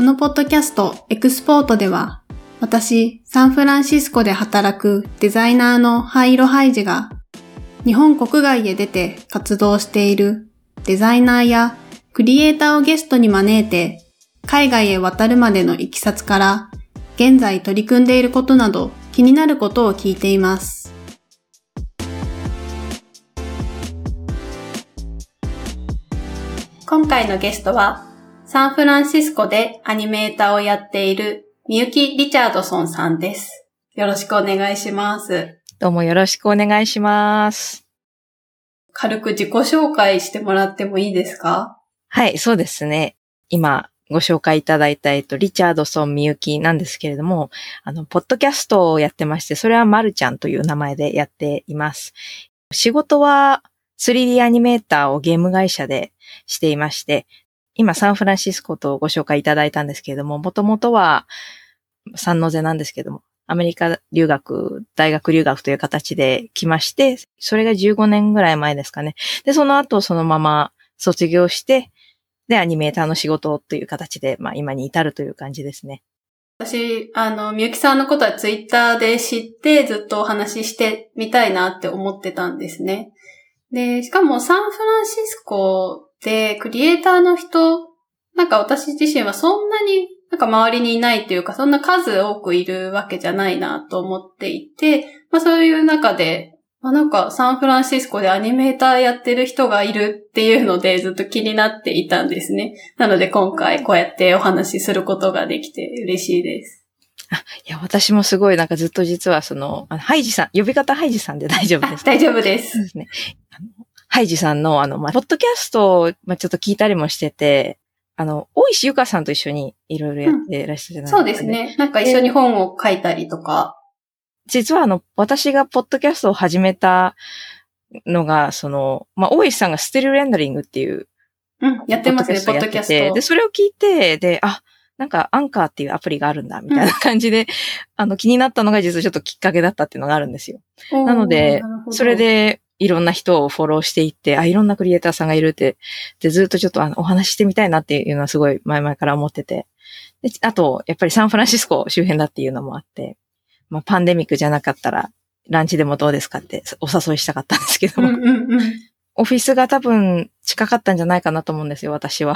このポッドキャストエクスポートでは、私、サンフランシスコで働くデザイナーの灰色ハイジが、日本国外へ出て活動しているデザイナーやクリエイターをゲストに招いて、海外へ渡るまでのいきさつから、現在取り組んでいることなど気になることを聞いています。今回のゲストは、サンフランシスコでアニメーターをやっているみゆき・リチャードソンさんです。よろしくお願いします。どうもよろしくお願いします。軽く自己紹介してもらってもいいですか？はい、そうですね。今ご紹介いただいた、リチャードソンみゆきなんですけれども、ポッドキャストをやってまして、それはまるちゃんという名前でやっています。仕事は 3D アニメーターをゲーム会社でしていまして、今サンフランシスコとご紹介いただいたんですけれども、もともとはサンノゼなんですけども、アメリカ留学、大学留学という形で来まして、それが15年ぐらい前ですかね。で、その後そのまま卒業して、で、アニメーターの仕事という形で、まあ今に至るという感じですね。私、みゆきさんのことはツイッターで知って、ずっとお話ししてみたいなって思ってたんですね。で、しかもサンフランシスコでクリエイターの人、なんか私自身はそんなになんか周りにいないというか、そんな数多くいるわけじゃないなと思っていて、まあそういう中で、まあなんかサンフランシスコでアニメーターやってる人がいるっていうのでずっと気になっていたんですね。なので今回こうやってお話しすることができて嬉しいです。いや、私もすごいなんかずっと実はハイジさん、呼び方ハイジさんで大丈夫ですか？大丈夫です。そうですね。ハイジさんのポッドキャストを、ちょっと聞いたりもしてて、大石ゆかさんと一緒にいろいろやってらっしゃるじゃないですか、ね。そうですね。なんか一緒に本を書いたりとか。実は私がポッドキャストを始めたのが、大石さんがステルレンダリングっていう。うん、やってますね、ポッドキャスト。で、それを聞いて、で、あ、なんかアンカーっていうアプリがあるんだ、みたいな感じで、気になったのが実はちょっときっかけだったっていうのがあるんですよ。なので、それで、いろんな人をフォローしていって、あ、いろんなクリエイターさんがいるって、でずっとちょっとお話ししてみたいなっていうのはすごい前々から思ってて。で、あと、やっぱりサンフランシスコ周辺だっていうのもあって、まあパンデミックじゃなかったらランチでもどうですかってお誘いしたかったんですけども、オフィスが多分近かったんじゃないかなと思うんですよ、私は。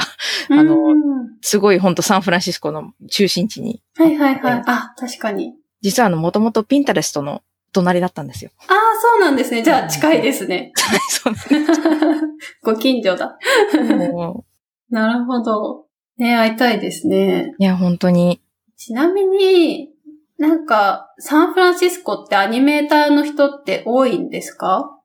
すごい本当サンフランシスコの中心地に。はいはいはい。あ、確かに。実はもともとピンタレストの隣だったんですよ。ああ、そうなんですね。じゃあ近いですね。そうなんです。ご近所だ。なるほど。ね、会いたいですね。いや、本当に。ちなみに、なんか、サンフランシスコってアニメーターの人って多いんですか？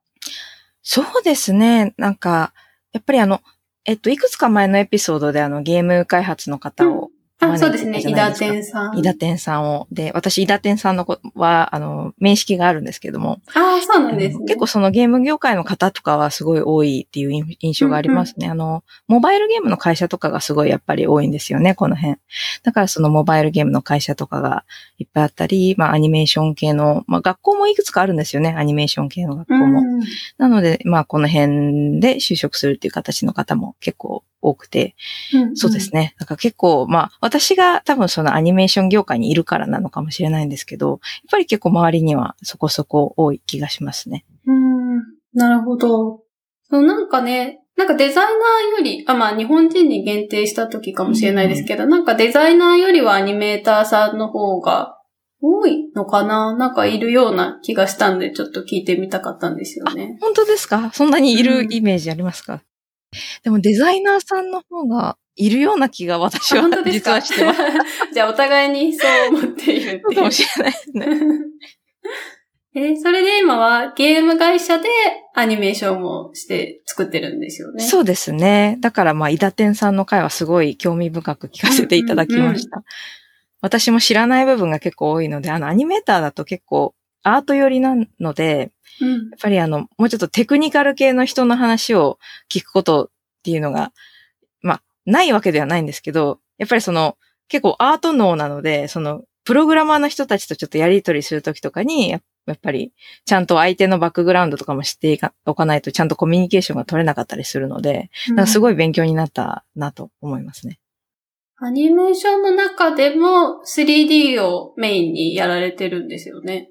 そうですね。なんか、やっぱりいくつか前のエピソードでゲーム開発の方を、あ、そうですね。伊田天さんを。で、私、伊田天さんの子は、面識があるんですけども。ああ、そうなんですね。結構ゲーム業界の方とかはすごい多いっていう印象がありますね。モバイルゲームの会社とかがすごいやっぱり多いんですよね、この辺。だからモバイルゲームの会社とかがいっぱいあったり、まあアニメーション系の、まあ学校もいくつかあるんですよね、アニメーション系の学校も。なので、まあこの辺で就職するっていう形の方も結構多くて、そうですね。なんか結構、まあ、私が多分アニメーション業界にいるからなのかもしれないんですけど、やっぱり結構周りにはそこそこ多い気がしますね。なるほど。なんかね、なんかデザイナーより、まあ日本人に限定した時かもしれないですけど、なんかデザイナーよりはアニメーターさんの方が多いのかな？なんかいるような気がしたんで、ちょっと聞いてみたかったんですよね。本当ですか？そんなにいるイメージありますか？でもデザイナーさんの方がいるような気が私は実はしてます。じゃあお互いにそう思っているっていう。かもしれないですね。それで今はゲーム会社でアニメーションもして作ってるんですよね。そうですね。だからまあ伊田天さんの回はすごい興味深く聞かせていただきました。私も知らない部分が結構多いので、アニメーターだと結構アート寄りなので、やっぱりもうちょっとテクニカル系の人の話を聞くことっていうのが、まあ、ないわけではないんですけど、やっぱり結構アート脳なので、プログラマーの人たちとちょっとやりとりするときとかに、やっぱり、ちゃんと相手のバックグラウンドとかも知っておかないと、ちゃんとコミュニケーションが取れなかったりするので、なんかすごい勉強になったなと思いますね。アニメーションの中でも 3D をメインにやられてるんですよね。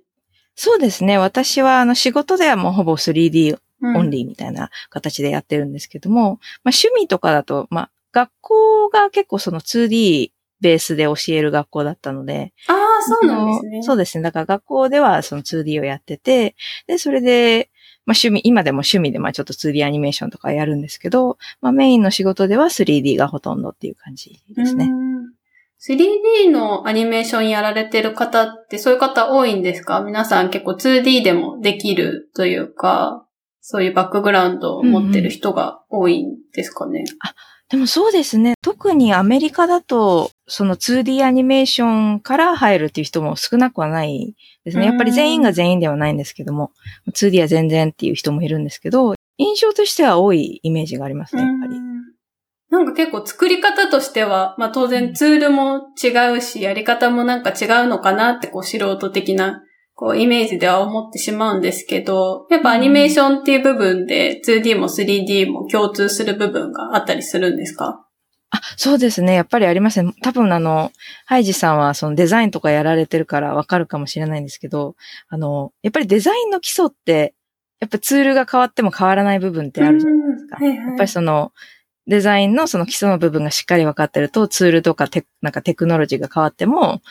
そうですね。私は仕事ではもうほぼ 3D オンリーみたいな形でやってるんですけども、まあ、趣味とかだと、まあ、学校が結構その 2D ベースで教える学校だったので。ああ、そうなんですね。そうですね。だから学校ではその 2D をやってて、で、それで、まあ趣味、今でも趣味でまあちょっと 2D アニメーションとかやるんですけど、まあメインの仕事では 3D がほとんどっていう感じですね。3D のアニメーションやられてる方ってそういう方多いんですか？皆さん結構 2D でもできるというか、そういうバックグラウンドを持ってる人が多いんですかね？あ、でもそうですね。特にアメリカだと、その 2D アニメーションから入るっていう人も少なくはないですね。やっぱり全員が全員ではないんですけども、2D は全然っていう人もいるんですけど、印象としては多いイメージがありますね、やっぱり。なんか結構作り方としては、まあ当然ツールも違うし、やり方もなんか違うのかなってこう素人的なこうイメージでは思ってしまうんですけど、やっぱアニメーションっていう部分で 2D も 3D も共通する部分があったりするんですか？あ、そうですね。やっぱりありますね。多分ハイジさんはそのデザインとかやられてるからわかるかもしれないんですけど、やっぱりデザインの基礎って、やっぱツールが変わっても変わらない部分ってあるじゃないですか。はいはい、やっぱりその、デザインのその基礎の部分がしっかり分かってると、ツールとかなんかテクノロジーが変わっても、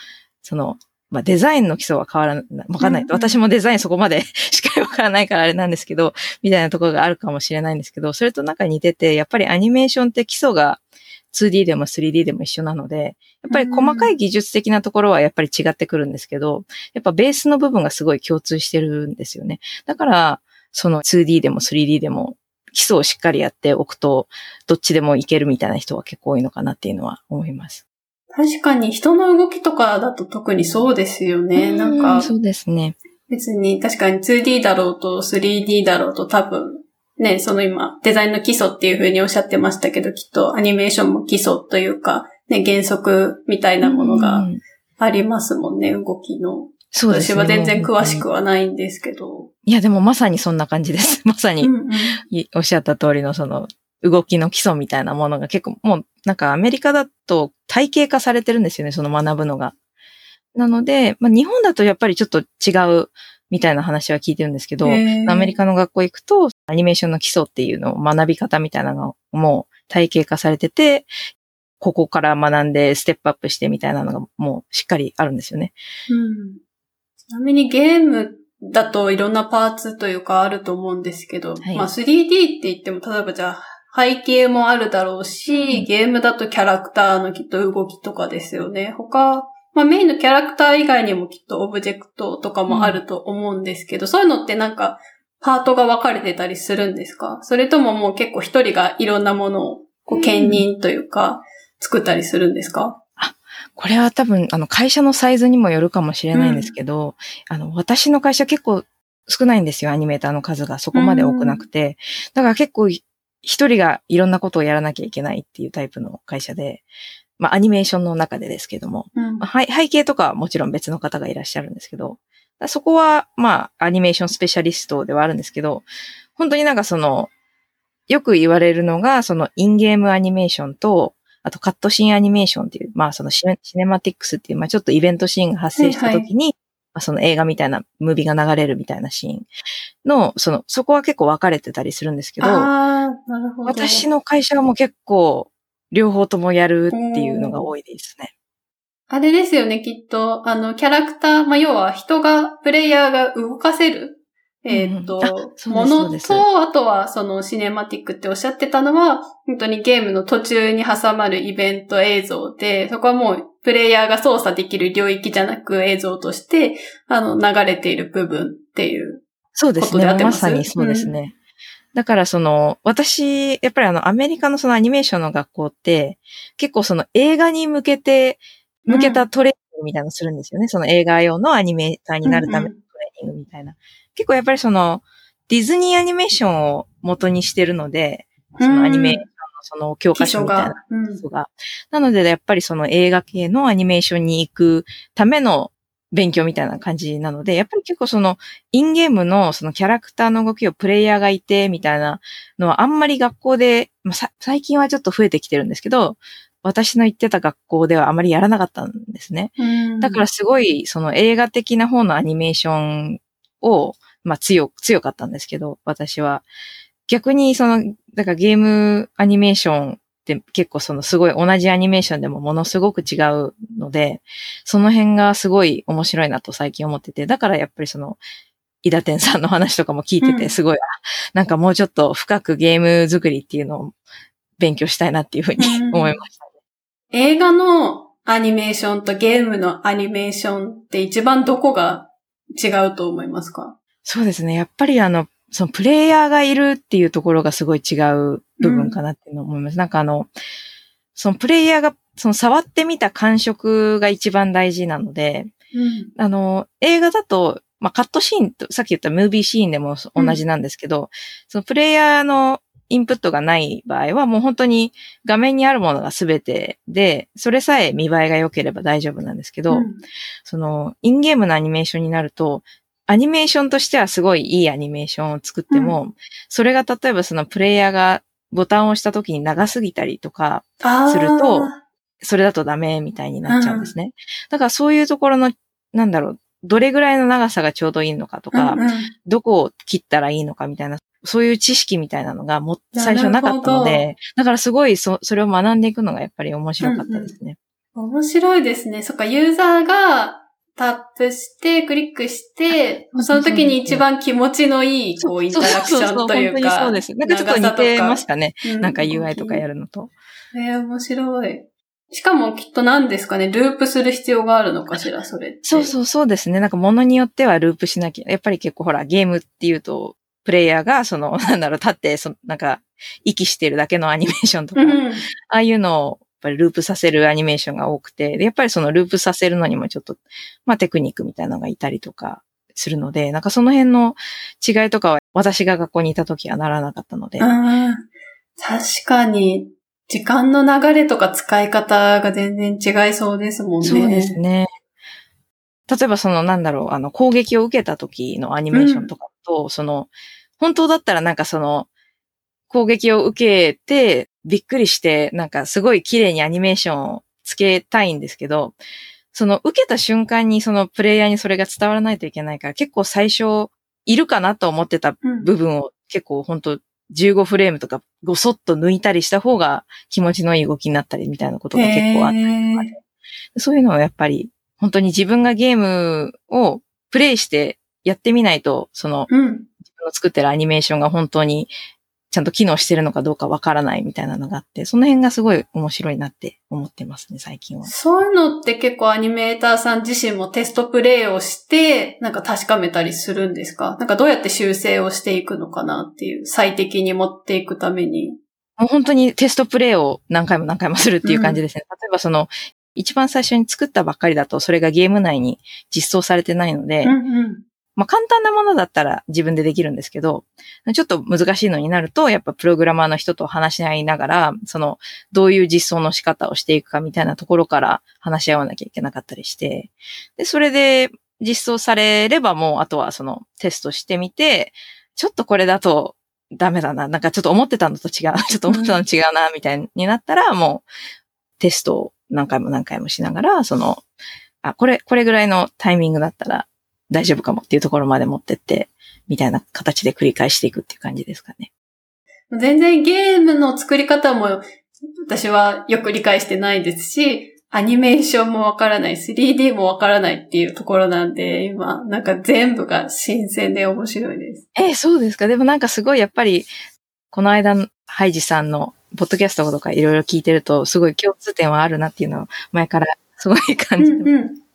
その、まあ、デザインの基礎は変わらない、分かんない。私もデザインそこまでしっかり分からないからあれなんですけど、みたいなところがあるかもしれないんですけど、それとなんか似てて、やっぱりアニメーションって基礎が、2D でも 3D でも一緒なので、やっぱり細かい技術的なところはやっぱり違ってくるんですけど、やっぱベースの部分がすごい共通してるんですよね。だから、その 2D でも 3D でも基礎をしっかりやっておくと、どっちでもいけるみたいな人は結構多いのかなっていうのは思います。確かに人の動きとかだと特にそうですよね。なんか、そうですね。別に確かに 2D だろうと 3D だろうと多分、ね、その今、デザインの基礎っていう風におっしゃってましたけど、きっとアニメーションも基礎というか、ね、原則みたいなものがありますもんね、動きの。そうですね。私は全然詳しくはないんですけど。いや、でもまさにそんな感じです。まさに、おっしゃった通りのその、動きの基礎みたいなものが結構、もうなんかアメリカだと体系化されてるんですよね、その学ぶのが。なので、まあ日本だとやっぱりちょっと違う、みたいな話は聞いてるんですけど、アメリカの学校行くと、アニメーションの基礎っていうのを学び方みたいなのがもう体系化されてて、ここから学んでステップアップしてみたいなのがもうしっかりあるんですよね。うん、ちなみにゲームだといろんなパーツというかあると思うんですけど、はい、まあ 3D って言っても、例えばじゃあ背景もあるだろうし、ゲームだとキャラクターのきっと動きとかですよね。他、まあ、メインのキャラクター以外にもきっとオブジェクトとかもあると思うんですけど、そういうのってなんかパートが分かれてたりするんですか？それとももう結構一人がいろんなものをこう兼任というか作ったりするんですか？あ、これは多分会社のサイズにもよるかもしれないんですけど、私の会社結構少ないんですよ、アニメーターの数がそこまで多くなくて。だから結構一人がいろんなことをやらなきゃいけないっていうタイプの会社で、まあ、アニメーションの中でですけども、まあ、背景とかはもちろん別の方がいらっしゃるんですけど、そこは、まあ、アニメーションスペシャリストではあるんですけど、本当になんかよく言われるのが、インゲームアニメーションと、あとカットシーンアニメーションっていう、まあ、シネマティックスっていう、まあ、ちょっとイベントシーンが発生した時に、はいはい、まあ、映画みたいな、ムービーが流れるみたいなシーンの、そこは結構分かれてたりするんですけど、あー、なるほど。私の会社がもう結構、両方ともやるっていうのが多いですね。あれですよね、きっと、キャラクター、まあ、要は人が、プレイヤーが動かせる、ものと、あとは、シネマティックっておっしゃってたのは、本当にゲームの途中に挟まるイベント映像で、そこはもう、プレイヤーが操作できる領域じゃなく映像として、流れている部分っていうことであってます。そうですね、まさにそうですね。だから私、やっぱりアメリカのアニメーションの学校って、結構映画に向けたトレーニングみたいなのをするんですよね。映画用のアニメーターになるためのトレーニングみたいな。結構やっぱりディズニーアニメーションを元にしてるので、アニメーションの教科書みたいなのが。なので、やっぱり映画系のアニメーションに行くための勉強みたいな感じなので、やっぱり結構インゲームのキャラクターの動きをプレイヤーがいて、みたいなのはあんまり学校で、まあ、最近はちょっと増えてきてるんですけど、私の行ってた学校ではあまりやらなかったんですね。だからすごいその映画的な方のアニメーションを、まあ強かったんですけど、私は。逆にその、だからゲームアニメーションって結構そのすごい同じアニメーションでもものすごく違うので、その辺がすごい面白いなと最近思ってて、だからやっぱりその、伊田天さんの話とかも聞いてて、すごい、なんかもうちょっと深くゲーム作りっていうのを勉強したいなっていうふうに思いました。映画のアニメーションとゲームのアニメーションって一番どこが違うと思いますか？そうですね。やっぱりそのプレイヤーがいるっていうところがすごい違う部分かなっていうのを思います。なんかそのプレイヤーがその触ってみた感触が一番大事なので、映画だと、まあ、カットシーンと、さっき言ったムービーシーンでも同じなんですけど、そのプレイヤーのインプットがない場合はもう本当に画面にあるものが全てで、それさえ見栄えが良ければ大丈夫なんですけど、そのインゲームのアニメーションになると、アニメーションとしてはすごいいいアニメーションを作っても、それが例えばそのプレイヤーがボタンを押した時に長すぎたりとかすると、それだとダメみたいになっちゃうんですね。だからそういうところの、なんだろう、どれぐらいの長さがちょうどいいのかとか、どこを切ったらいいのかみたいな、そういう知識みたいなのが最初なかったので、だからすごいそれを学んでいくのがやっぱり面白かったですね。面白いですね。そっか、ユーザーがタップして、クリックして、その時に一番気持ちのいい、こう、インタラクションというか。そうです。なんかちょっと似てますかね。なんか UI とかやるのと。面白い。しかもきっと何ですかね、ループする必要があるのかしら、それって。そうですね。なんか物によってはループしなきゃ、やっぱり結構ほら、ゲームっていうと、プレイヤーが立って、なんか、息してるだけのアニメーションとか、ああいうのを、やっぱりループさせるアニメーションが多くて、で、やっぱりそのループさせるのにもちょっと、まあテクニックみたいなのがいたりとかするので、なんかその辺の違いとかは私が学校にいた時はならなかったので。確かに、時間の流れとか使い方が全然違いそうですもんね。そうですね。例えば攻撃を受けた時のアニメーションとかと、本当だったらなんか攻撃を受けて、びっくりして、なんかすごい綺麗にアニメーションをつけたいんですけど、受けた瞬間にプレイヤーにそれが伝わらないといけないから、結構最初いるかなと思ってた部分を結構本当15フレームとかごそっと抜いたりした方が気持ちのいい動きになったりみたいなことが結構あったりとかで、そういうのはやっぱり本当に自分がゲームをプレイしてやってみないと、自分の作ってるアニメーションが本当にちゃんと機能してるのかどうかわからないみたいなのがあって、その辺がすごい面白いなって思ってますね、最近は。そういうのって結構アニメーターさん自身もテストプレイをして、なんか確かめたりするんですか？なんかどうやって修正をしていくのかなっていう、最適に持っていくために。もう本当にテストプレイを何回も何回もするっていう感じですね。例えば一番最初に作ったばっかりだと、それがゲーム内に実装されてないので、まあ、簡単なものだったら自分でできるんですけど、ちょっと難しいのになると、やっぱプログラマーの人と話し合いながら、どういう実装の仕方をしていくかみたいなところから話し合わなきゃいけなかったりして、で、それで実装されればもう、あとはテストしてみて、ちょっとこれだとダメだな、なんかちょっと思ってたのと違う、ちょっと思ってたの違うな、みたいになったら、もうテストを何回も何回もしながら、これぐらいのタイミングだったら、大丈夫かもっていうところまで持ってって、みたいな形で繰り返していくっていう感じですかね。全然ゲームの作り方も私はよく理解してないですし、アニメーションもわからない、3D もわからないっていうところなんで、今、なんか全部が新鮮で面白いです。そうですか。でもなんかすごいやっぱり、この間、ハイジさんのポッドキャストとかいろいろ聞いてると、すごい共通点はあるなっていうのを前からすごい感じてます。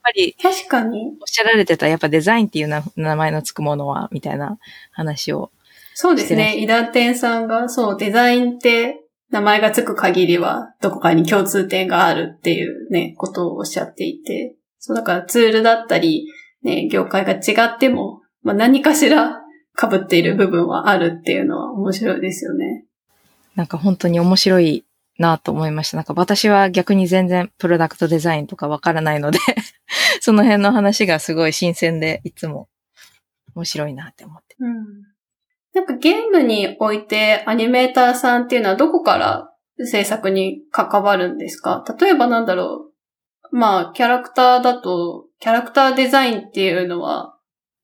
やっぱり、確かに。おっしゃられてた、やっぱデザインっていう名前のつくものは、みたいな話を。そうですね。伊田天さんが、デザインって名前がつく限りは、どこかに共通点があるっていうね、ことをおっしゃっていて。そう、だからツールだったり、ね、業界が違っても、まあ何かしら被っている部分はあるっていうのは面白いですよね。なんか本当に面白いなと思いました。なんか私は逆に全然プロダクトデザインとかわからないので、その辺の話がすごい新鮮でいつも面白いなって思って。なんかゲームにおいてアニメーターさんっていうのはどこから制作に関わるんですか？例えばなんだろう。まあ、キャラクターだと、キャラクターデザインっていうのは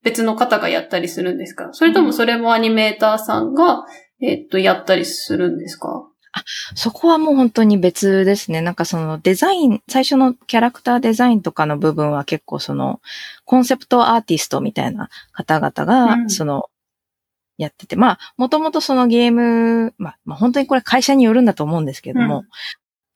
別の方がやったりするんですか？それともそれもアニメーターさんが、やったりするんですか？あ、そこはもう本当に別ですね。なんかそのデザイン、最初のキャラクターデザインとかの部分は結構そのコンセプトアーティストみたいな方々がそのやってて、まあもともとそのゲーム、まあ本当にこれ会社によるんだと思うんですけども、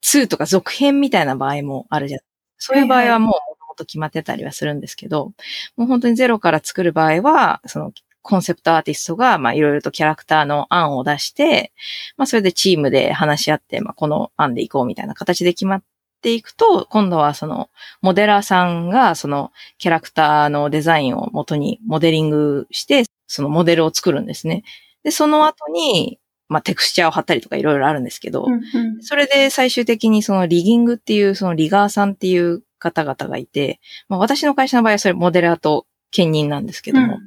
2とか続編みたいな場合もあるじゃん。そういう場合はもう元々決まってたりはするんですけど、もう本当にゼロから作る場合はそのコンセプトアーティストが、まあ、いろいろとキャラクターの案を出して、まあ、それでチームで話し合って、まあ、この案でいこうみたいな形で決まっていくと、今度はその、モデラーさんが、その、キャラクターのデザインを元にモデリングして、そのモデルを作るんですね。で、その後に、まあ、テクスチャーを貼ったりとかいろいろあるんですけど、それで最終的にその、リギングっていう、その、リガーさんっていう方々がいて、まあ、私の会社の場合はそれ、モデラーと兼任なんですけども、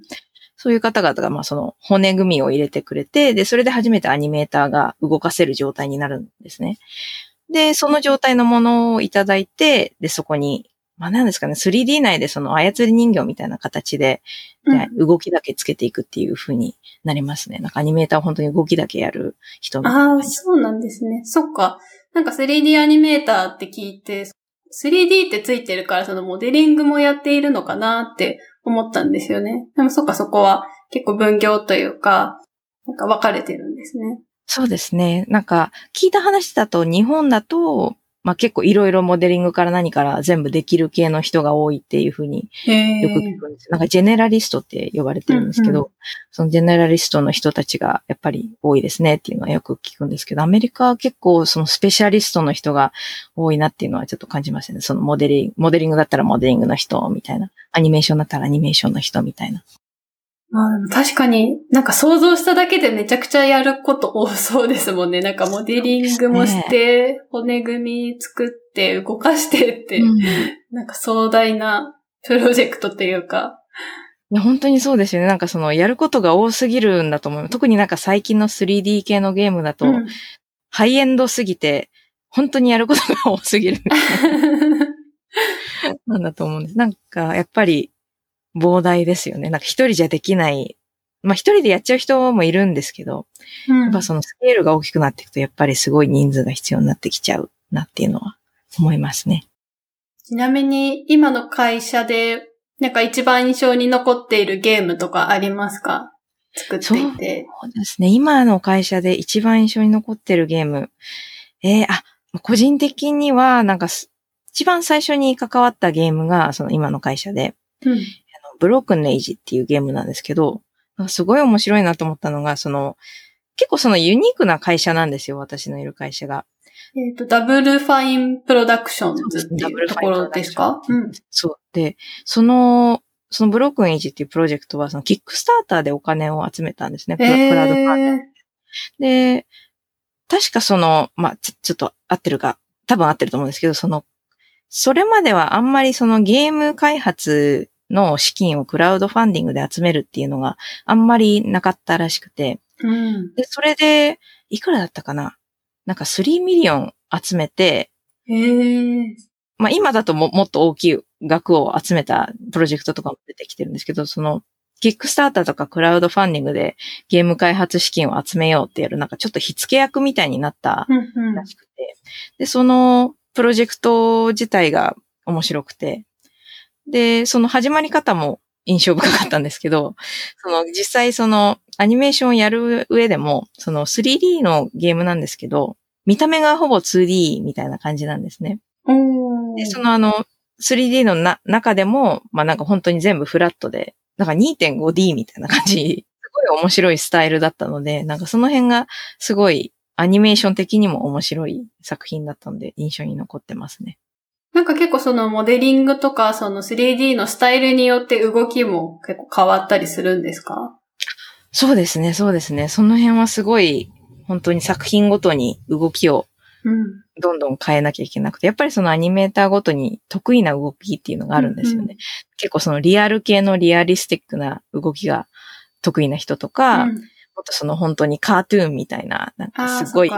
そういう方々が、まあその骨組みを入れてくれて、で、それで初めてアニメーターが動かせる状態になるんですね。で、その状態のものをいただいて、で、そこに、まあ何ですかね、3D 内でその操り人形みたいな形で、動きだけつけていくっていう風になりますね。なんかアニメーターは本当に動きだけやる人みたいな。ああ、そうなんですね。そっか。なんか 3D アニメーターって聞いて、3D ってついてるからそのモデリングもやっているのかなって思ったんですよね。でもそっか、そこは結構分業というか、なんか分かれてるんですね。そうですね。なんか聞いた話だと日本だと、まあ結構いろいろモデリングから何から全部できる系の人が多いっていうふうによく聞くんです。なんかジェネラリストって呼ばれてるんですけど、そのジェネラリストの人たちがやっぱり多いですねっていうのはよく聞くんですけど、アメリカは結構そのスペシャリストの人が多いなっていうのはちょっと感じましたね。そのモデリングだったらモデリングの人みたいな。アニメーションだったらアニメーションの人みたいな。まあ、確かになんか想像しただけでめちゃくちゃやること多そうですもんね。なんかモデリングもして、ね、骨組み作って動かしてって、なんか壮大なプロジェクトというか。いや本当にそうですよね。なんかそのやることが多すぎるんだと思う。特になんか最近の 3D 系のゲームだと、ハイエンドすぎて本当にやることが多すぎるなんだと思うんです。なんかやっぱり膨大ですよね。なんか一人じゃできない。まあ一人でやっちゃう人もいるんですけど、やっぱそのスケールが大きくなっていくとやっぱりすごい人数が必要になってきちゃうなっていうのは思いますね。ちなみに今の会社でなんか一番印象に残っているゲームとかありますか？作っていて。そうですね。今の会社で一番印象に残っているゲーム。個人的にはなんか一番最初に関わったゲームがその今の会社で、ブロークンエイジっていうゲームなんですけど、すごい面白いなと思ったのが、その、結構そのユニークな会社なんですよ、私のいる会社が。ダブルファインプロダクションズっていうところですか？そう。で、そのブロークンエイジっていうプロジェクトは、そのキックスターターでお金を集めたんですね。クラウドファンド。で、確かその、まあ、ちょっと合ってるか、多分合ってると思うんですけど、それまではあんまりそのゲーム開発の資金をクラウドファンディングで集めるっていうのがあんまりなかったらしくて、でそれでいくらだったかな、なんか3ミリオン集めて、まあ今だともっと大きい額を集めたプロジェクトとかも出てきてるんですけど、そのキックスターターとかクラウドファンディングでゲーム開発資金を集めようってやる、なんかちょっと火付け役みたいになったらしくて、でそのプロジェクト自体が面白くて。で、その始まり方も印象深かったんですけど、その実際そのアニメーションをやる上でも、その 3D のゲームなんですけど、見た目がほぼ 2D みたいな感じなんですね。で、その3D の中でも、まあなんか本当に全部フラットで、なんか 2.5D みたいな感じ、すごい面白いスタイルだったので、なんかその辺がすごいアニメーション的にも面白い作品だったので印象に残ってますね。なんか結構そのモデリングとかその 3D のスタイルによって動きも結構変わったりするんですか？そうですね、そうですね。その辺はすごい本当に作品ごとに動きをどんどん変えなきゃいけなくて、やっぱりそのアニメーターごとに得意な動きっていうのがあるんですよね。結構そのリアル系のリアリスティックな動きが得意な人とか、もっとその本当にカートゥーンみたいな、なんかすごい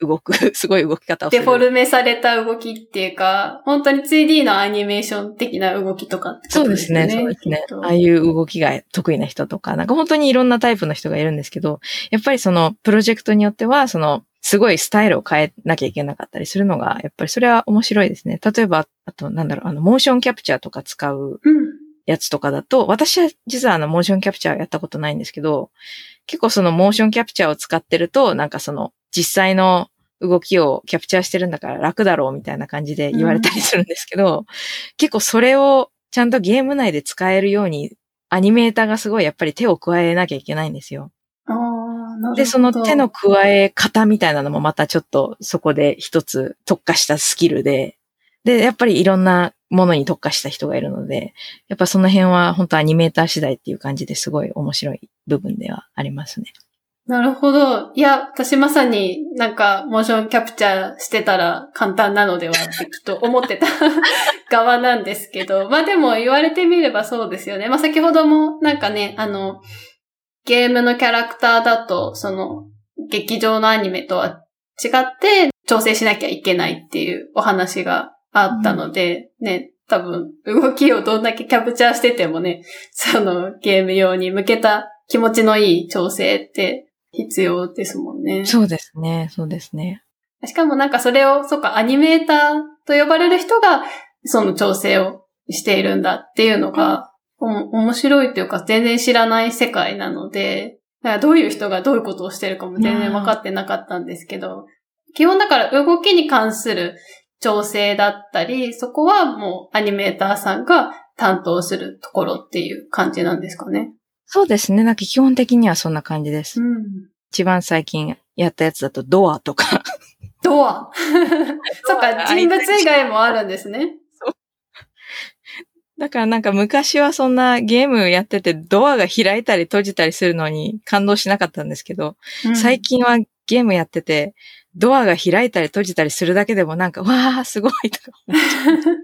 動く、すごい動き方をする。デフォルメされた動きっていうか、本当に 2D のアニメーション的な動きとかってことですね。そうですね。ああいう動きが得意な人とか、なんか本当にいろんなタイプの人がいるんですけど、やっぱりそのプロジェクトによっては、そのすごいスタイルを変えなきゃいけなかったりするのが、やっぱりそれは面白いですね。例えば、あとなんだろう、モーションキャプチャーとか使うやつとかだと、私は実はモーションキャプチャーやったことないんですけど、結構そのモーションキャプチャーを使ってると、なんかその、実際の動きをキャプチャーしてるんだから楽だろうみたいな感じで言われたりするんですけど、結構それをちゃんとゲーム内で使えるようにアニメーターがすごいやっぱり手を加えなきゃいけないんですよ。で、その手の加え方みたいなのもまたちょっとそこで一つ特化したスキルで、で、やっぱりいろんなものに特化した人がいるので、やっぱその辺は本当アニメーター次第っていう感じですごい面白い部分ではありますね。なるほど。いや、私まさになんかモーションキャプチャーしてたら簡単なのではってきっと思ってた側なんですけど、まあでも言われてみればそうですよね。まあ先ほどもなんかね、ゲームのキャラクターだとその劇場のアニメとは違って調整しなきゃいけないっていうお話があったので、ね、多分動きをどんだけキャプチャーしててもね、そのゲーム用に向けた気持ちのいい調整って必要ですもんね。そうですね。そうですね。しかもなんかそれを、そうか、アニメーターと呼ばれる人が、その調整をしているんだっていうのが、面白いというか、全然知らない世界なので、だからどういう人がどういうことをしてるかも全然分かってなかったんですけど、基本だから動きに関する調整だったり、そこはもうアニメーターさんが担当するところっていう感じなんですかね。そうですね。なんか基本的にはそんな感じです。うん、一番最近やったやつだとドアとか。ドアそっか、人物以外もあるんですね。そう。だからなんか昔はそんなゲームやっててドアが開いたり閉じたりするのに感動しなかったんですけど、うん、最近はゲームやっててドアが開いたり閉じたりするだけでもなんか、わーすごいとか思っちゃう。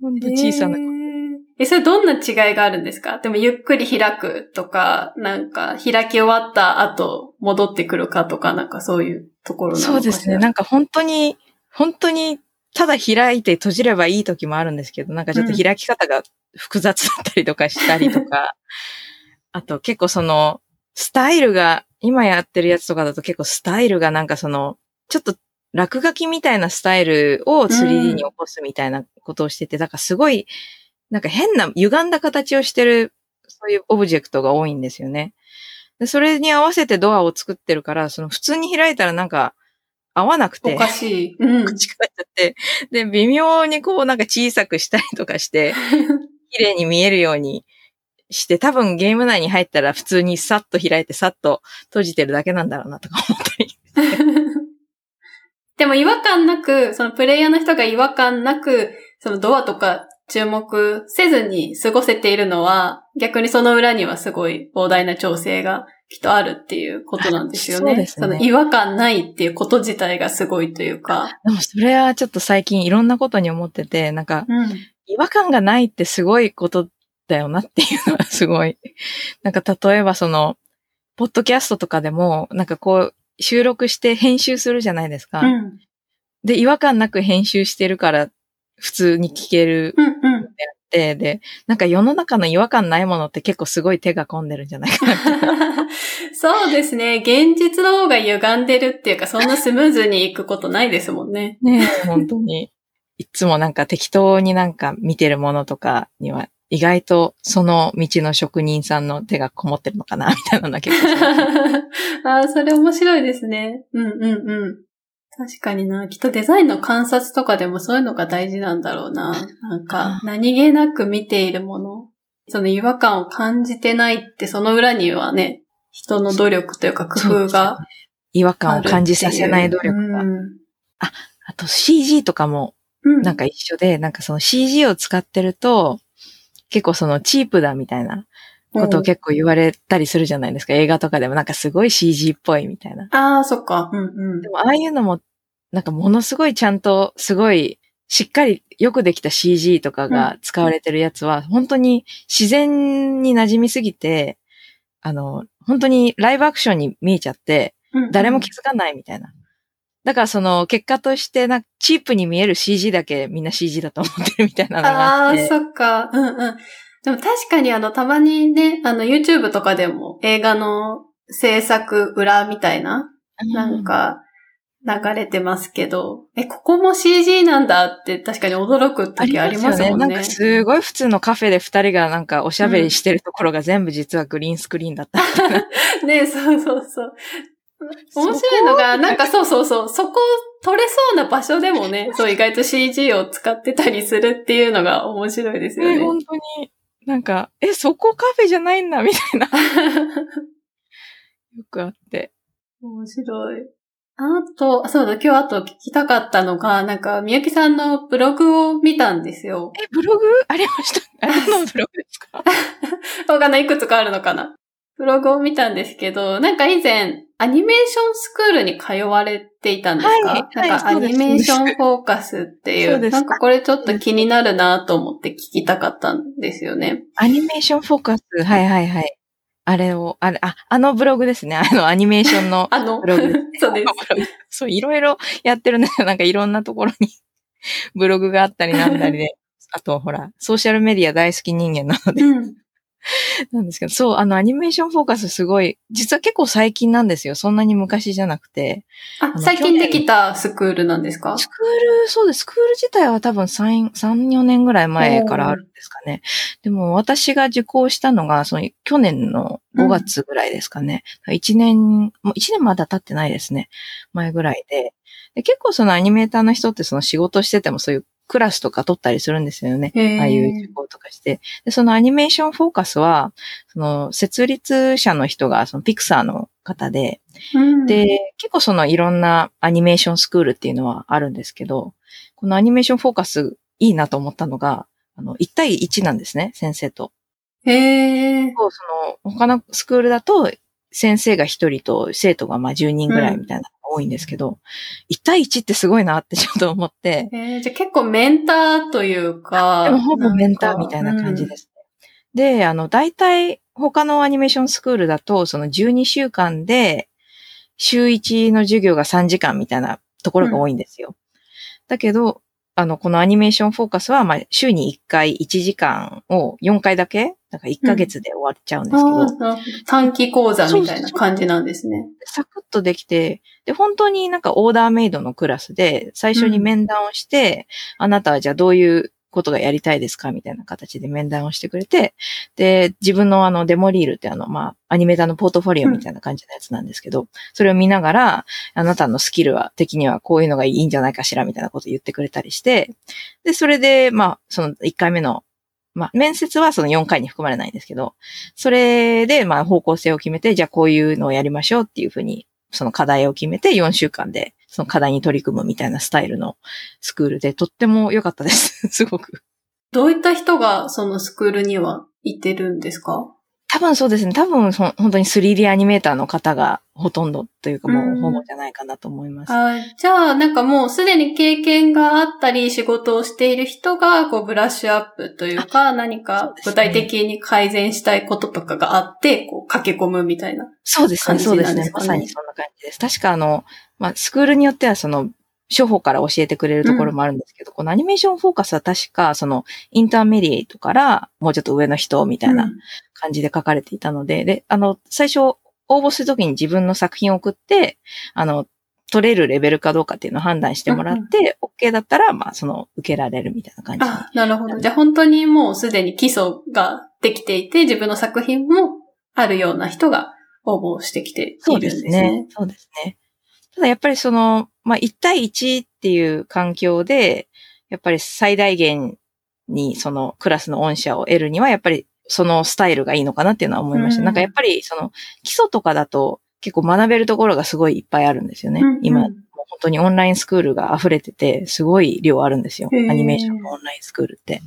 ほんと小さな。それどんな違いがあるんですか？でもゆっくり開くとか、なんか開き終わった後戻ってくるかとか、なんかそういうところなのかしら。そうですね。なんか本当にただ開いて閉じればいい時もあるんですけど、なんかちょっと開き方が複雑だったりとかしたりとか、あと結構そのスタイルが、今やってるやつとかだと結構スタイルがなんかその、ちょっと落書きみたいなスタイルを 3D に起こすみたいなことをしてて、だからすごい、なんか変な歪んだ形をしてるそういうオブジェクトが多いんですよね。でそれに合わせてドアを作ってるから、その普通に開いたらなんか合わなくて、おかしい、うん、口からやって、で微妙にこうなんか小さくしたりとかして綺麗に見えるようにして、多分ゲーム内に入ったら普通にさっと開いてさっと閉じてるだけなんだろうなとか思ったり。でも違和感なく、そのプレイヤーの人が違和感なくそのドアとか注目せずに過ごせているのは、逆にその裏にはすごい膨大な調整がきっとあるっていうことなんですよね。そうですね。その違和感ないっていうこと自体がすごいというか。でもそれはちょっと最近いろんなことに思ってて、なんか、うん、違和感がないってすごいことだよなっていうのはすごい。なんか例えばその、ポッドキャストとかでも、なんかこう収録して編集するじゃないですか。うん、で、違和感なく編集してるから、普通に聞けるであって、うんうん、で、なんか世の中の違和感ないものって結構すごい手が込んでるんじゃないかな。そうですね。現実の方が歪んでるっていうか、そんなスムーズにいくことないですもんね。ねえ、本当に。いつもなんか適当になんか見てるものとかには、意外とその道の職人さんの手がこもってるのかな、みたいなのが結構。ああ、それ面白いですね。うんうんうん。確かにな。きっとデザインの観察とかでもそういうのが大事なんだろうな。なんか、何気なく見ているもの。その違和感を感じてないって、その裏にはね、人の努力というか工夫が、ね。違和感を感じさせない努力が。うん、あと CG とかも、なんか一緒で、うん、なんかその CG を使ってると、結構そのチープだみたいなことを結構言われたりするじゃないですか。映画とかでもなんかすごい CG っぽいみたいな。ああ、そっか。うんうん。でもああいうのも、なんかものすごいちゃんとすごいしっかりよくできた CG とかが使われてるやつは本当に自然に馴染みすぎて本当にライブアクションに見えちゃって誰も気づかないみたいな。だからその結果としてなんかチープに見える CG だけみんな CG だと思ってるみたいなのがあって。ああ、そっか。うんうん。でも確かにたまにね、YouTube とかでも映画の制作裏みたいな、なんか流れてますけど、ここも CG なんだって確かに驚く時ありますもんね。なんかすごい普通のカフェで二人がなんかおしゃべりしてるところが全部実はグリーンスクリーンだったみたいな。ね、そうそうそう。面白いのが、なんかそうそうそう、そこ取れそうな場所でもね、そう意外と CG を使ってたりするっていうのが面白いですよね。本当に。なんか、そこカフェじゃないんだ、みたいな。よくあって。面白い。あと、そうだ、今日あと聞きたかったのが、なんか、みゆきさんのブログを見たんですよ。ブログありました？何のブログですか？わかんない、いくつかあるのかな。ブログを見たんですけど、なんか以前、アニメーションスクールに通われていたんですか？はい、なんかアニメーションフォーカスっていう、なんかこれちょっと気になるなと思って聞きたかったんですよね。アニメーションフォーカス、はいはいはい。あのブログですね。アニメーションのブログ。そうです。そう、いろいろやってるね。なんかいろんなところにブログがあったりなんだりで。あと、ほら、ソーシャルメディア大好き人間なので。うんなんですけど、そう、アニメーションフォーカスすごい、実は結構最近なんですよ。そんなに昔じゃなくて。最近できたスクールなんですか？スクール、そうです。スクール自体は多分3、4年ぐらい前からあるんですかね。でも私が受講したのが、その去年の5月ぐらいですかね。うん、1年まだ経ってないですね。前ぐらいで。結構そのアニメーターの人ってその仕事しててもそういうクラスとか取ったりするんですよね。ああいう授業とかして。で、そのアニメーションフォーカスは、その設立者の人がそのピクサーの方で、うん、で、結構そのいろんなアニメーションスクールっていうのはあるんですけど、このアニメーションフォーカスいいなと思ったのが、1対1なんですね、先生と。そう、その他のスクールだと、先生が1人と生徒がまあ10人ぐらいみたいなのが多いんですけど、1対1ってすごいなってちょっと思って。じゃあ結構メンターというか。でもほぼメンターみたいな感じですね。で、大体他のアニメーションスクールだと、その12週間で週1の授業が3時間みたいなところが多いんですよ。だけど、このアニメーションフォーカスは、まあ、週に1回1時間を4回だけだから1ヶ月で終わっちゃうんですけど。短期講座みたいな感じなんですね。サクッとできて、で、本当になんかオーダーメイドのクラスで、最初に面談をして、あなたはじゃあどういうことがやりたいですかみたいな形で面談をしてくれて、で、自分のデモリールってまあ、アニメーターのポートフォリオみたいな感じのやつなんですけど、それを見ながら、あなたのスキルは、的にはこういうのがいいんじゃないかしらみたいなことを言ってくれたりして、で、それで、まあ、その1回目のまあ、面接はその4回に含まれないんですけど、それで、まあ、方向性を決めて、じゃあこういうのをやりましょうっていうふうに、その課題を決めて4週間で、その課題に取り組むみたいなスタイルのスクールで、とっても良かったです。すごく。どういった人がそのスクールにはいてるんですか？多分そうですね。多分本当に 3D アニメーターの方がほとんどというかもうほぼじゃないかなと思います。じゃあなんかもうすでに経験があったり仕事をしている人がこうブラッシュアップというか何か具体的に改善したいこととかがあってこう駆け込むみたいな感じなんですかね。そうですね。そうですね。まさにそんな感じです。確かまあ、スクールによってはその初歩から教えてくれるところもあるんですけど、このアニメーションフォーカスは確か、その、インターメディエイトから、もうちょっと上の人、みたいな感じで書かれていたので、で、最初、応募するときに自分の作品を送って、取れるレベルかどうかっていうのを判断してもらって、OK だったら、まあ、その、受けられるみたいな感じ。あ、なるほど。じゃあ本当にもうすでに基礎ができていて、自分の作品もあるような人が応募してきているんですね。そうですね。ただやっぱりその、まあ、1対1っていう環境で、やっぱり最大限にそのクラスの恩赦を得るには、やっぱりそのスタイルがいいのかなっていうのは思いました。なんかやっぱりその基礎とかだと結構学べるところがすごいいっぱいあるんですよね。今、本当にオンラインスクールが溢れてて、すごい量あるんですよ。アニメーションのオンラインスクールって。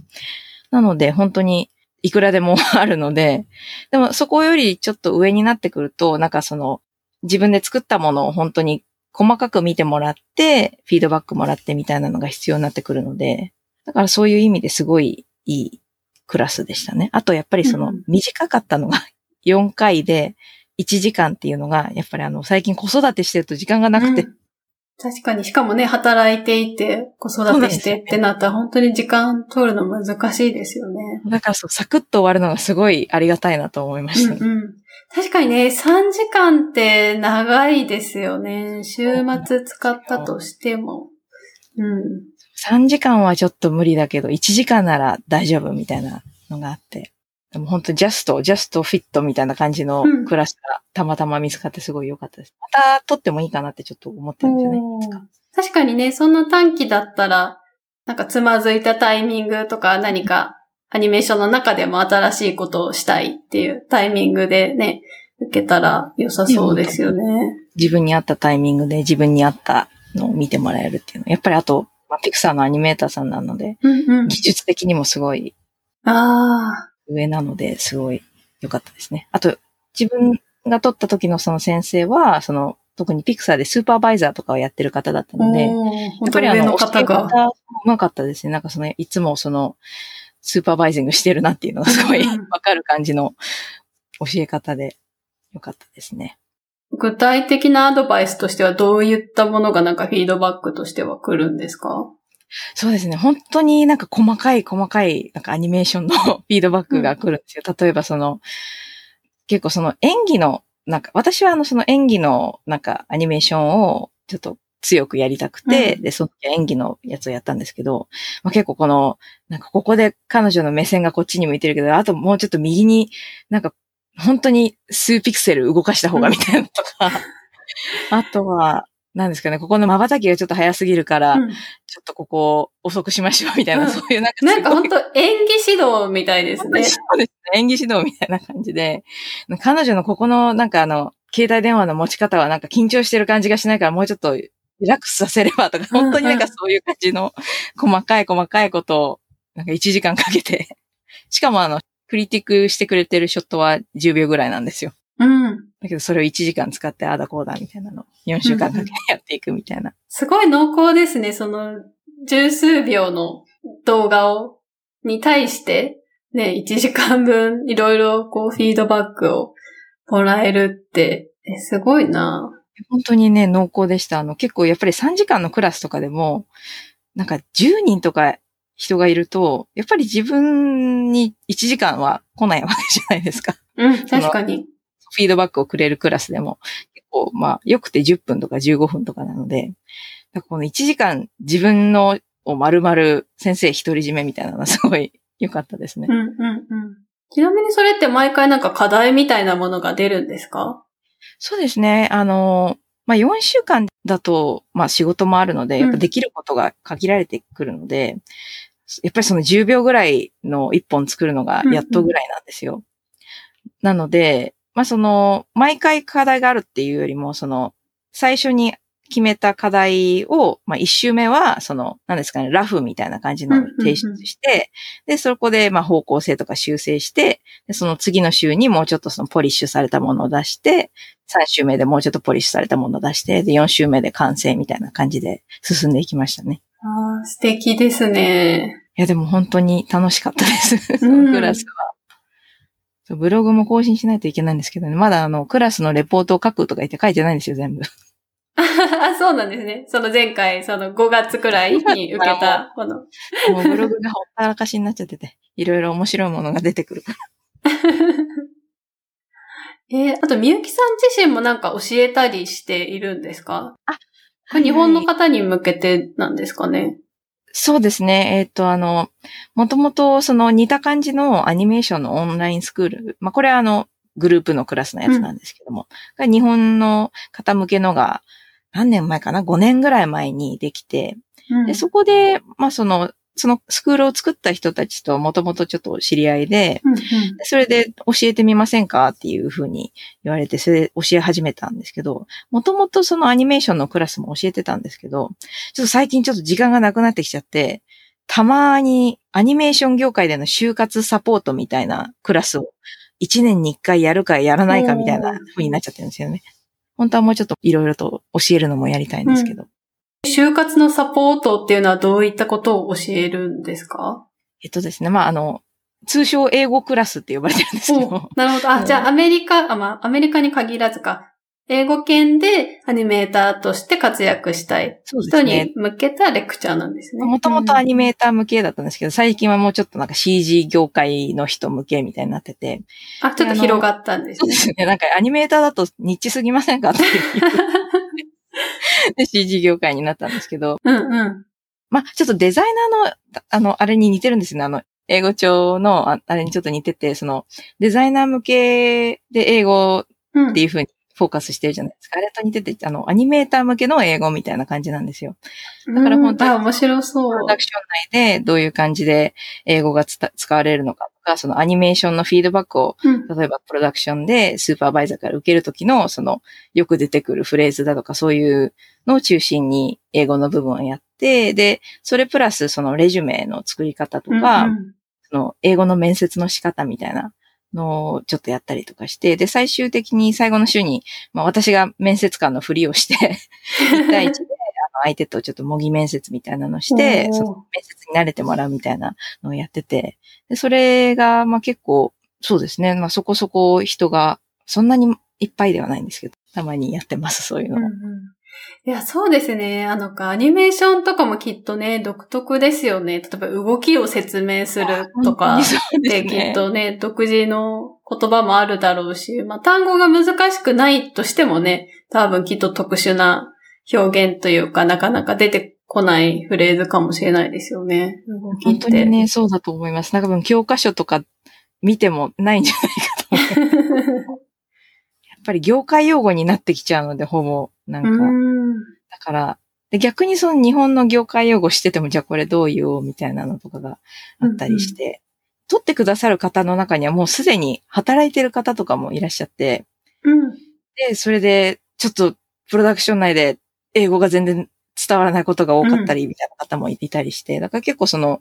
なので本当にいくらでもあるので、でもそこよりちょっと上になってくると、なんかその自分で作ったものを本当に細かく見てもらって、フィードバックもらってみたいなのが必要になってくるので、だからそういう意味ですごいいいクラスでしたね。あとやっぱりその短かったのが4回で1時間っていうのが、やっぱり最近子育てしてると時間がなくて。うん、確かに、しかもね、働いていて、子育てしてってなったら、本当に時間取るの難しいですよね。だからサクッと終わるのがすごいありがたいなと思いました、ね。うんうん。確かにね、3時間って長いですよね。週末使ったとしても。うん。3時間はちょっと無理だけど、1時間なら大丈夫みたいなのがあって。でも本当ジャストフィットみたいな感じのクラスがたまたま見つかってすごい良かったです。また撮ってもいいかなってちょっと思ってるんじゃないですか。確かにね、そんな短期だったら、なんかつまずいたタイミングとか何かアニメーションの中でも新しいことをしたいっていうタイミングでね、受けたら良さそうですよね。自分に合ったタイミングで自分に合ったのを見てもらえるっていうの。やっぱりあと、ピクサーのアニメーターさんなので、うんうん、技術的にもすごい。ああ。上なので、すごい良かったですね。あと、自分が撮った時のその先生は、特にピクサーでスーパーバイザーとかをやってる方だったので、やっぱり教え方がうまかったですね。なんかいつもスーパーバイジングしてるなっていうのがすごいわかる感じの教え方で良かったですね。具体的なアドバイスとしてはどういったものがなんかフィードバックとしては来るんですか？そうですね。本当になんか細かいなんかアニメーションのフィードバックが来るんですよ。例えば結構演技の、なんか私は演技のなんかアニメーションをちょっと強くやりたくて、うん、で、その演技のやつをやったんですけど、まあ、結構なんかここで彼女の目線がこっちに向いてるけど、あともうちょっと右になんか本当に数ピクセル動かした方がみたいなのとか、うん、あとは、なんですかね、ここの瞬きがちょっと早すぎるから、うん、ちょっとここを遅くしましょうみたいな、うん、そういうなんか本当演技指導みたいですね。そうですね。演技指導みたいな感じで、彼女のここのなんか携帯電話の持ち方はなんか緊張してる感じがしないからもうちょっとリラックスさせればとか、本当になんかそういう感じの細かいことをなんか1時間かけて、しかもクリティックしてくれてるショットは10秒ぐらいなんですよ。うん。だけどそれを1時間使ってああだこうだみたいなのを4週間かけてやっていくみたいな。すごい濃厚ですね。十数秒の動画に対してね、1時間分いろいろこうフィードバックをもらえるって、すごいな。本当にね、濃厚でした。結構やっぱり3時間のクラスとかでも、なんか10人とか人がいると、やっぱり自分に1時間は来ないわけじゃないですか。うん、確かに。フィードバックをくれるクラスでも、結構、まあ、よくて10分とか15分とかなので、この1時間自分のを丸々先生独り占めみたいなのがすごい良かったですね。うんうんうん。ちなみにそれって毎回なんか課題みたいなものが出るんですか？そうですね。まあ、4週間だと、まあ仕事もあるので、やっぱできることが限られてくるので、うん、やっぱり10秒ぐらいの1本作るのがやっとぐらいなんですよ。うんうん、なので、まあ毎回課題があるっていうよりも、最初に決めた課題を、まあ一周目は、何ですかね、ラフみたいな感じの提出して、うんうんうん、で、そこで、まあ方向性とか修正して、で次の週にもうちょっとポリッシュされたものを出して、3週目でもうちょっとポリッシュされたものを出して、で、4週目で完成みたいな感じで進んでいきましたね。ああ、素敵ですね。いや、でも本当に楽しかったです。そのクラスは。うん、ブログも更新しないといけないんですけどね。まだクラスのレポートを書くとか言って書いてないんですよ、全部。あ、そうなんですね。前回、5月くらいに受けた、もうブログがほったらかしになっちゃってて、いろいろ面白いものが出てくるから。あと、みゆきさん自身もなんか教えたりしているんですか？あ、はい、日本の方に向けてなんですかね。そうですね。もともと似た感じのアニメーションのオンラインスクール。まあ、これはグループのクラスのやつなんですけども。うん、日本の方向けのが、何年前かな ?5 年ぐらい前にできて。うん、でそこで、まあ、そのスクールを作った人たちともともとちょっと知り合いで、うんうん、それで教えてみませんかっていうふうに言われて、それで教え始めたんですけど、もともとアニメーションのクラスも教えてたんですけど、ちょっと最近ちょっと時間がなくなってきちゃって、たまにアニメーション業界での就活サポートみたいなクラスを1年に1回やるかやらないかみたいなふうになっちゃってるんですよね。本当はもうちょっといろいろと教えるのもやりたいんですけど。うん、就活のサポートっていうのはどういったことを教えるんですか？ですね。まあ、通称英語クラスって呼ばれてるんですけど。なるほど。あ、じゃあアメリカに限らずか。英語圏でアニメーターとして活躍したい人に向けたレクチャーなんですね。もともとアニメーター向けだったんですけど、最近はもうちょっとなんか CG 業界の人向けみたいになってて。あ、ちょっと広がったんですね。そうですね。なんかアニメーターだとニッチすぎませんかってで CG 業界になったんですけど。うんうん。まあ、ちょっとデザイナーの、あれに似てるんですね。英語帳の、あれにちょっと似てて、デザイナー向けで英語っていう風にフォーカスしてるじゃないですか。うん、あれと似てて、アニメーター向けの英語みたいな感じなんですよ。だから本当に、面白そう。プロダクション内でどういう感じで英語が使われるのかとか、アニメーションのフィードバックを、例えばプロダクションでスーパーバイザーから受けるときの、よく出てくるフレーズだとか、そういうのを中心に英語の部分をやって、で、それプラス、レジュメの作り方とか、うんうん英語の面接の仕方みたいなのをちょっとやったりとかして、で、最終的に最後の週に、まあ私が面接官のふりをして、1対1で相手とちょっと模擬面接みたいなのをして、その面接に慣れてもらうみたいなのをやってて、でそれが、まあ結構、そうですね、まあそこそこ人が、そんなにいっぱいではないんですけど、たまにやってます、そういうのを。うんうんいや、そうですね。アニメーションとかもきっとね、独特ですよね。例えば動きを説明するとかで、きっとね、独自の言葉もあるだろうし、まあ、単語が難しくないとしてもね、多分きっと特殊な表現というか、なかなか出て来ないフレーズかもしれないですよね。本当にね、そうだと思います。なんか教科書とか見てもないんじゃないかと思います。やっぱり業界用語になってきちゃうので、ほぼ、なんか。だからで、逆に日本の業界用語してても、じゃあこれどう言おうみたいなのとかがあったりして、うんうん、取ってくださる方の中にはもうすでに働いてる方とかもいらっしゃって、うん、で、それで、ちょっとプロダクション内で英語が全然伝わらないことが多かったり、みたいな方もいたりして、だから結構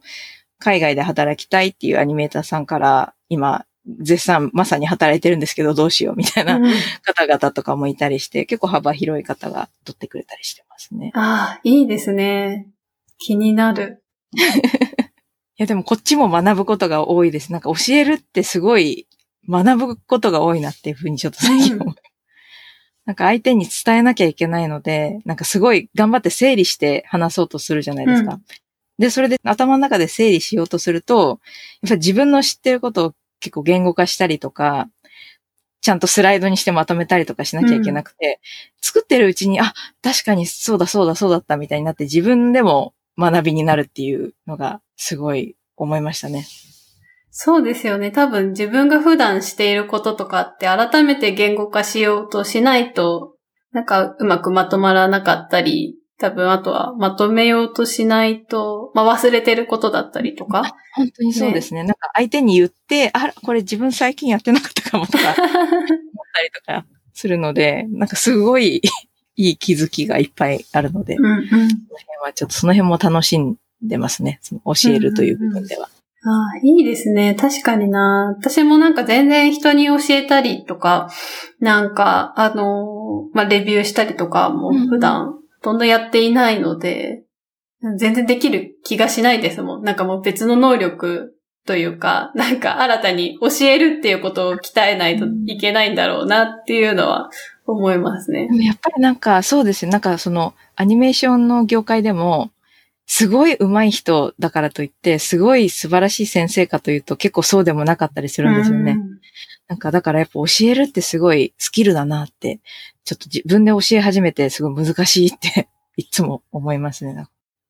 海外で働きたいっていうアニメーターさんから、今、絶賛まさに働いてるんですけどどうしようみたいな方々とかもいたりして、結構幅広い方が取ってくれたりしてますね。ああ、いいですね。気になる。いやでもこっちも学ぶことが多いです。なんか教えるってすごい学ぶことが多いなっていうふうにちょっと最近思う。なんか相手に伝えなきゃいけないので、なんかすごい頑張って整理して話そうとするじゃないですか。うん、で、それで頭の中で整理しようとすると、やっぱ自分の知ってることを結構言語化したりとか、ちゃんとスライドにしてまとめたりとかしなきゃいけなくて、作ってるうちに、あ、確かにそうだったみたいになって自分でも学びになるっていうのがすごい思いましたね。そうですよね。多分自分が普段していることとかって改めて言語化しようとしないと、なんかうまくまとまらなかったり、多分あとはまとめようとしないと、まあ、忘れてることだったりとか。本当にそうですね。なんか相手に言って、あら、これ自分最近やってなかったかもとか、思ったりとかするので、なんかすごいいい気づきがいっぱいあるので、うんうん、その辺も楽しんでますね。教えるという部分では。うんうんうん、ああ、いいですね。確かにな。私もなんか全然人に教えたりとか、なんか、まあ、レビューしたりとかも普段、うんどんどんやっていないので、全然できる気がしないですもん。なんかもう別の能力というか、なんか新たに教えるっていうことを鍛えないといけないんだろうなっていうのは思いますね。やっぱりなんかそうですよ。なんかアニメーションの業界でも、すごい上手い人だからといって、すごい素晴らしい先生かというと結構そうでもなかったりするんですよね。なんかだからやっぱ教えるってすごいスキルだなって、ちょっと自分で教え始めてすごい難しいっていつも思いますね。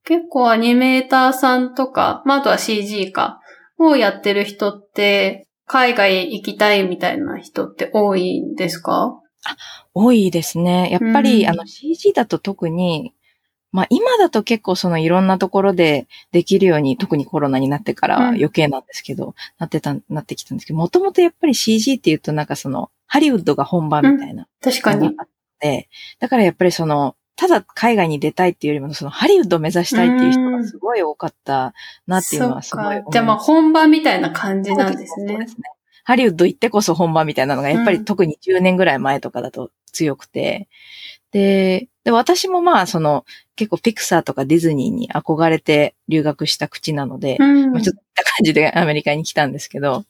結構アニメーターさんとか、まああとは CG かをやってる人って、海外行きたいみたいな人って多いんですか？あ、多いですね。やっぱりCG だと特に、まあ今だと結構いろんなところでできるように、特にコロナになってから余計なんですけど、なってきたんですけど、もともとやっぱり CG っていうとなんかハリウッドが本場みたいな。確かに。だからやっぱりただ海外に出たいっていうよりもハリウッドを目指したいっていう人がすごい多かったなっていうのはすごい思います。じゃあまあ本場みたいな感じなんですね。そうですね。ハリウッド行ってこそ本場みたいなのがやっぱり特に10年ぐらい前とかだと強くて、で、私もまあ結構ピクサーとかディズニーに憧れて留学した口なので、うん、ちょっとった感じでアメリカに来たんですけど、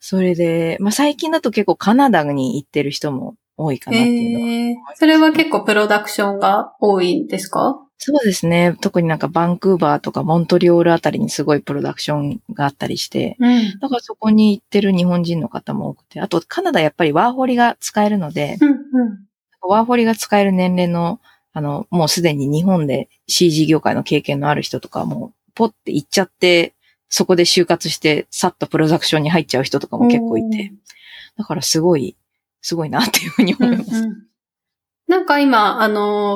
それで、まあ最近だと結構カナダに行ってる人も多いかなっていうのは、それは結構プロダクションが多いんですか？そうですね。特になんかバンクーバーとかモントリオールあたりにすごいプロダクションがあったりして、うん、だからそこに行ってる日本人の方も多くて、あとカナダやっぱりワーホリが使えるので、うんうん、ワーホリが使える年齢の、もうすでに日本で CG 業界の経験のある人とかもポッて行っちゃって、そこで就活してさっとプロダクションに入っちゃう人とかも結構いて、だからすごいなっていうふうに思います。うんうん、なんか今、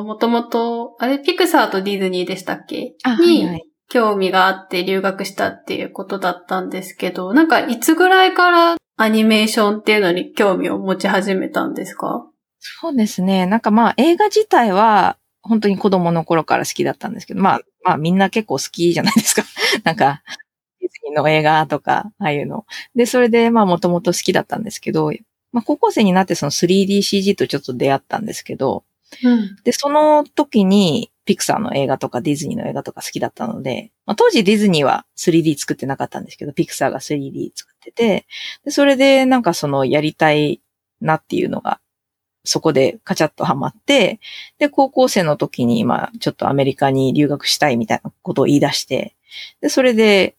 もともと、ピクサーとディズニーでしたっけ？に、興味があって留学したっていうことだったんですけど、なんかいつぐらいからアニメーションっていうのに興味を持ち始めたんですか？そうですね。なんかまあ映画自体は本当に子供の頃から好きだったんですけど、まあみんな結構好きじゃないですか。なんか、ディズニーの映画とか、ああいうの。で、それでまあもともと好きだったんですけど、まあ、高校生になって3DCG とちょっと出会ったんですけど、うん、で、その時にピクサーの映画とかディズニーの映画とか好きだったので、まあ、当時ディズニーは 3D 作ってなかったんですけど、ピクサーが 3D 作ってて、でそれでなんかやりたいなっていうのが、そこでカチャッとハマって、で、高校生の時に今ちょっとアメリカに留学したいみたいなことを言い出して、で、それで、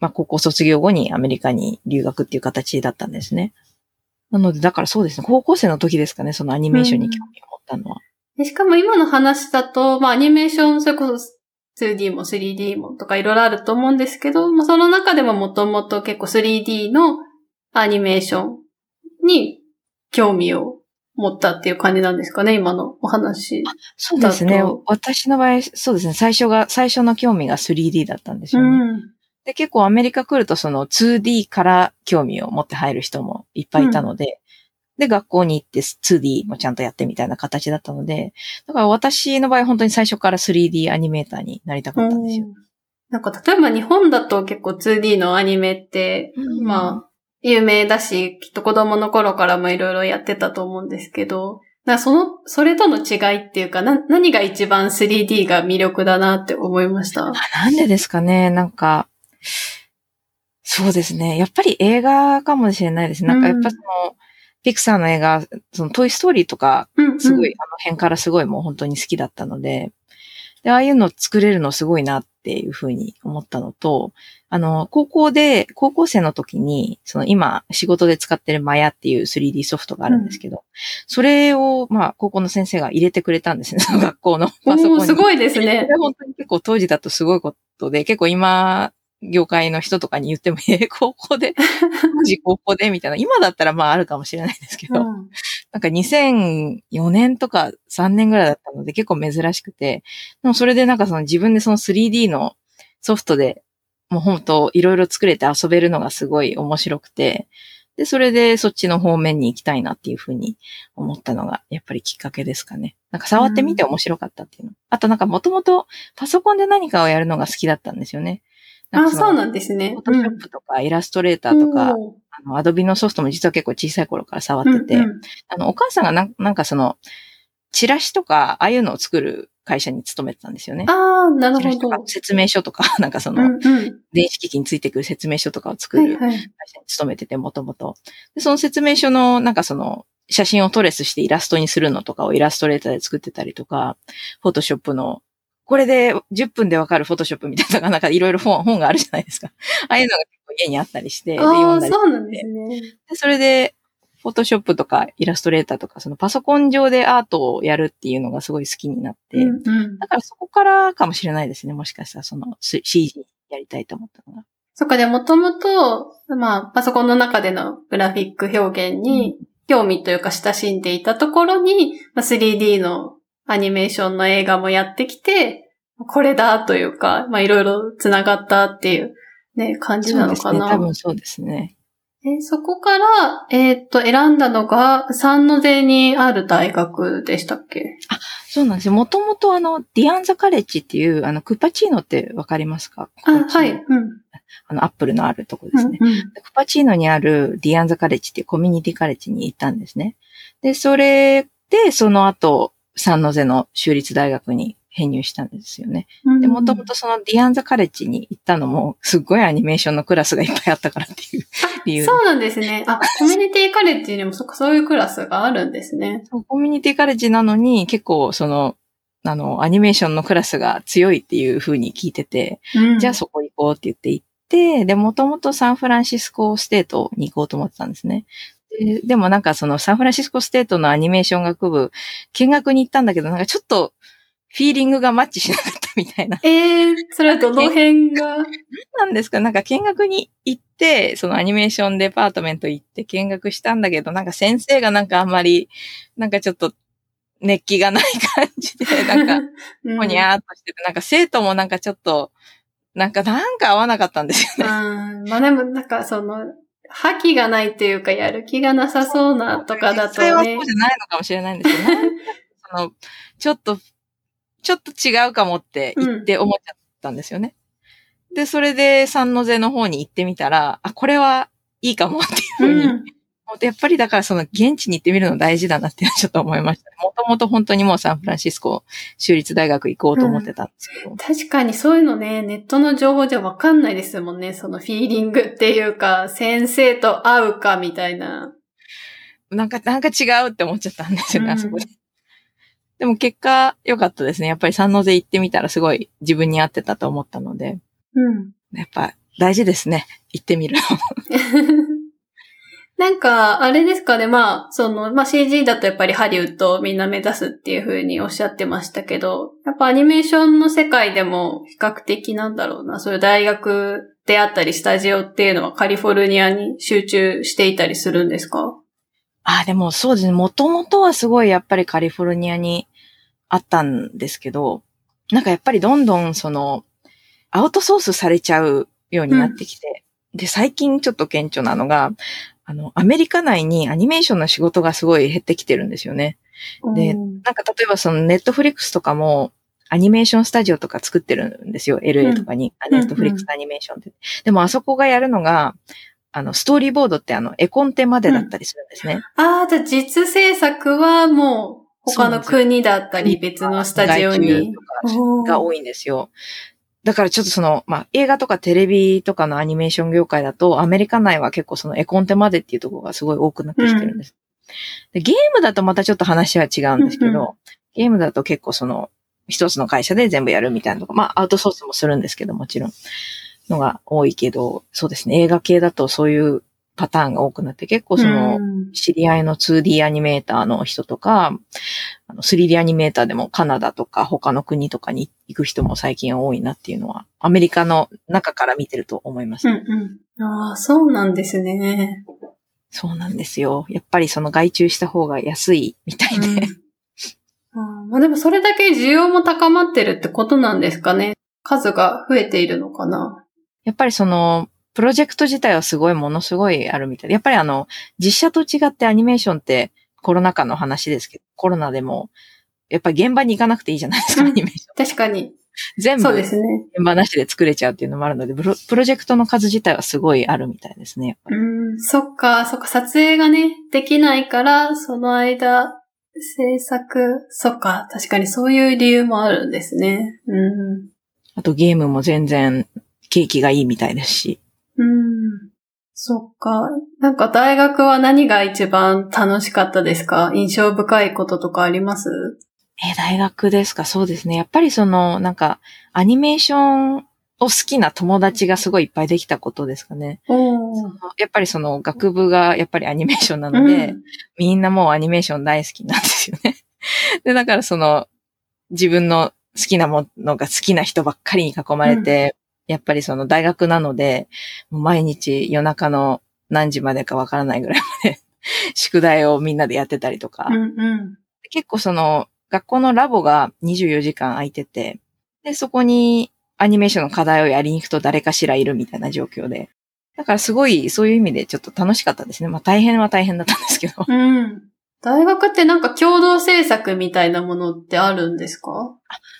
まあ、高校卒業後にアメリカに留学っていう形だったんですね。なので、だからそうですね、高校生の時ですかね、アニメーションに興味を持ったのは。うん、しかも今の話だと、まあアニメーション、それこそ 2D も 3D もとかいろいろあると思うんですけど、まあ、その中でももともと結構 3D のアニメーションに興味を持ったっていう感じなんですかね、今のお話だと。そうですね、私の場合、そうですね、最初の興味が 3D だったんですよね。うんで、結構アメリカ来ると2D から興味を持って入る人もいっぱいいたので、うん、で、学校に行って 2D もちゃんとやってみたいな形だったので、だから私の場合本当に最初から 3D アニメーターになりたかったんですよ。なんか例えば日本だと結構 2D のアニメって、うん、まあ、有名だし、きっと子供の頃からもいろいろやってたと思うんですけど、それとの違いっていうか、何が一番 3D が魅力だなって思いました。なんでですかね、なんか、そうですね。やっぱり映画かもしれないです。なんかやっぱピクサーの映画、トイストーリーとか、すごい、うんうん、あの辺からすごいもう本当に好きだったので、で、ああいうの作れるのすごいなっていうふうに思ったのと、高校生の時に、今仕事で使ってるマヤっていう 3D ソフトがあるんですけど、うん、それを、まあ、高校の先生が入れてくれたんですね、学校のパソコンに。すごいですね。本当に結構当時だとすごいことで、結構今、業界の人とかに言っても、高校で、当時高校でみたいな、今だったらまああるかもしれないですけど、うん、なんか2004年とか3年ぐらいだったので結構珍しくて、でもそれでなんか自分で3D のソフトでもう本当いろいろ作れて遊べるのがすごい面白くて、で、それでそっちの方面に行きたいなっていうふうに思ったのが、やっぱりきっかけですかね。なんか触ってみて面白かったっていうの。うん、あとなんかもともとパソコンで何かをやるのが好きだったんですよね。あ、そうなんですね。フォトショップとかイラストレーターとか、うん、アドビのソフトも実は結構小さい頃から触ってて、うんうん、お母さんがなんかチラシとか、ああいうのを作る会社に勤めてたんですよね。ああ、なるほど。説明書とか、なんかうんうん、電子機器についてくる説明書とかを作る会社に勤めてて、もともと。で、その説明書の、なんか写真をトレスしてイラストにするのとかをイラストレーターで作ってたりとか、フォトショップの、これで10分でわかるフォトショップみたいな、なんかいろいろ本があるじゃないですか。ああいうのが結構家にあったりして、で読んだりして。そうなんですね。それで、フォトショップとかイラストレーターとか、パソコン上でアートをやるっていうのがすごい好きになって、うんうん、だからそこからかもしれないですね。もしかしたらCG やりたいと思ったのが。そっか、でもともと、まあ、パソコンの中でのグラフィック表現に興味というか親しんでいたところに、まあ、3D のアニメーションの映画もやってきて、これだというか、まあいろいろ繋がったっていうね、感じなのかな。そうですね、多分そうですね。そこから、選んだのが、サンノゼにある大学でしたっけ？あ、そうなんですよ。もともとディアンザカレッジっていう、クパチーノってわかりますか？あ、はい。うん。アップルのあるとこですね、うんうん。クパチーノにあるディアンザカレッジっていうコミュニティカレッジに行ったんですね。で、それで、その後、サンノゼの州立大学に編入したんですよね。で、もともとそのディアンザカレッジに行ったのも、すっごいアニメーションのクラスがいっぱいあったからっていう理由。そうなんですね。あ、コミュニティカレッジにもそういうクラスがあるんですね。コミュニティカレッジなのに、結構その、アニメーションのクラスが強いっていう風に聞いてて、うん、じゃあそこ行こうって言って行って、で、もともとサンフランシスコステートに行こうと思ってたんですね。でもなんかそのサンフランシスコステートのアニメーション学部、見学に行ったんだけど、なんかちょっと、フィーリングがマッチしなかったみたいな。それはどの辺がなんですか？なんか見学に行って、そのアニメーションデパートメント行って見学したんだけど、なんか先生がなんかあんまり、なんかちょっと熱気がない感じで、なんか、もにゃーっとしてて、なんか生徒もなんかちょっと、なんか合わなかったんですよね。まあでもなんかその、覇気がないというか、やる気がなさそうなとかだとね。実際はそうじゃないのかもしれないんですけど、その、ちょっと違うかもって言って思っちゃったんですよね。うん、で、それで三ノ瀬の方に行ってみたら、あ、これはいいかもっていう風に、やっぱりだからその現地に行ってみるの大事だなってちょっと思いました。もともと本当にもうサンフランシスコ州立大学行こうと思ってたんですけど。確かにそういうのね、ネットの情報じゃわかんないですもんね。そのフィーリングっていうか、先生と会うかみたいな。なんか違うって思っちゃったんですよね、あそこで。でも結果良かったですね。やっぱりサンノゼ行ってみたらすごい自分に合ってたと思ったので。やっぱ大事ですね。行ってみるの。なんか、あれですかね。まあ、CG だとやっぱりハリウッドをみんな目指すっていう風におっしゃってましたけど、やっぱアニメーションの世界でも比較的なんだろうな。そういう大学であったりスタジオっていうのはカリフォルニアに集中していたりするんですか？でもそうですね。もともとはすごいやっぱりカリフォルニアにあったんですけど、なんかやっぱりどんどんアウトソースされちゃうようになってきて、で、最近ちょっと顕著なのが、アメリカ内にアニメーションの仕事がすごい減ってきてるんですよね。で、なんか例えばネットフリックスとかも、アニメーションスタジオとか作ってるんですよ。LA とかに。ネットフリックスアニメーションって。でもあそこがやるのが、ストーリーボードって絵コンテまでだったりするんですね。じゃあ実制作はもう他の国だったり別のスタジオに。が多いんですよ。だからちょっと映画とかテレビとかのアニメーション業界だとアメリカ内は結構絵コンテまでっていうところがすごい多くなってきてるんです。で、ゲームだとまたちょっと話は違うんですけど、ゲームだと結構一つの会社で全部やるみたいなとか、まあアウトソースもするんですけどもちろん。のが多いけど、そうですね。映画系だとそういうパターンが多くなって、結構知り合いの 2D アニメーターの人とか、3D アニメーターでもカナダとか他の国とかに行く人も最近多いなっていうのは、アメリカの中から見てると思います。そうなんですね。そうなんですよ。やっぱり外注した方が安いみたいで。まあでもそれだけ需要も高まってるってことなんですかね。数が増えているのかな。やっぱりプロジェクト自体はものすごいあるみたいで、やっぱり実写と違ってアニメーションってコロナ禍の話ですけど、コロナでも、やっぱり現場に行かなくていいじゃないですか、アニメーション。確かに。全部、現場なしで作れちゃうっていうのもあるので、プロジェクトの数自体はすごいあるみたいですね。そっか、撮影がね、できないから、その間、制作、そっか、確かにそういう理由もあるんですね。あとゲームも全然、景気がいいみたいですし。そっか。なんか大学は何が一番楽しかったですか？印象深いこととかあります？大学ですか？そうですね。やっぱりなんか、アニメーションを好きな友達がすごいいっぱいできたことですかね。やっぱり学部がやっぱりアニメーションなので、みんなもうアニメーション大好きなんですよね。で、だから自分の好きなものが好きな人ばっかりに囲まれて、やっぱり大学なので、毎日夜中の何時までかわからないぐらいまで宿題をみんなでやってたりとか、結構学校のラボが24時間空いてて、で、そこにアニメーションの課題をやりに行くと誰かしらいるみたいな状況で、だからすごいそういう意味でちょっと楽しかったですね。まあ大変は大変だったんですけど。大学ってなんか共同制作みたいなものってあるんですか？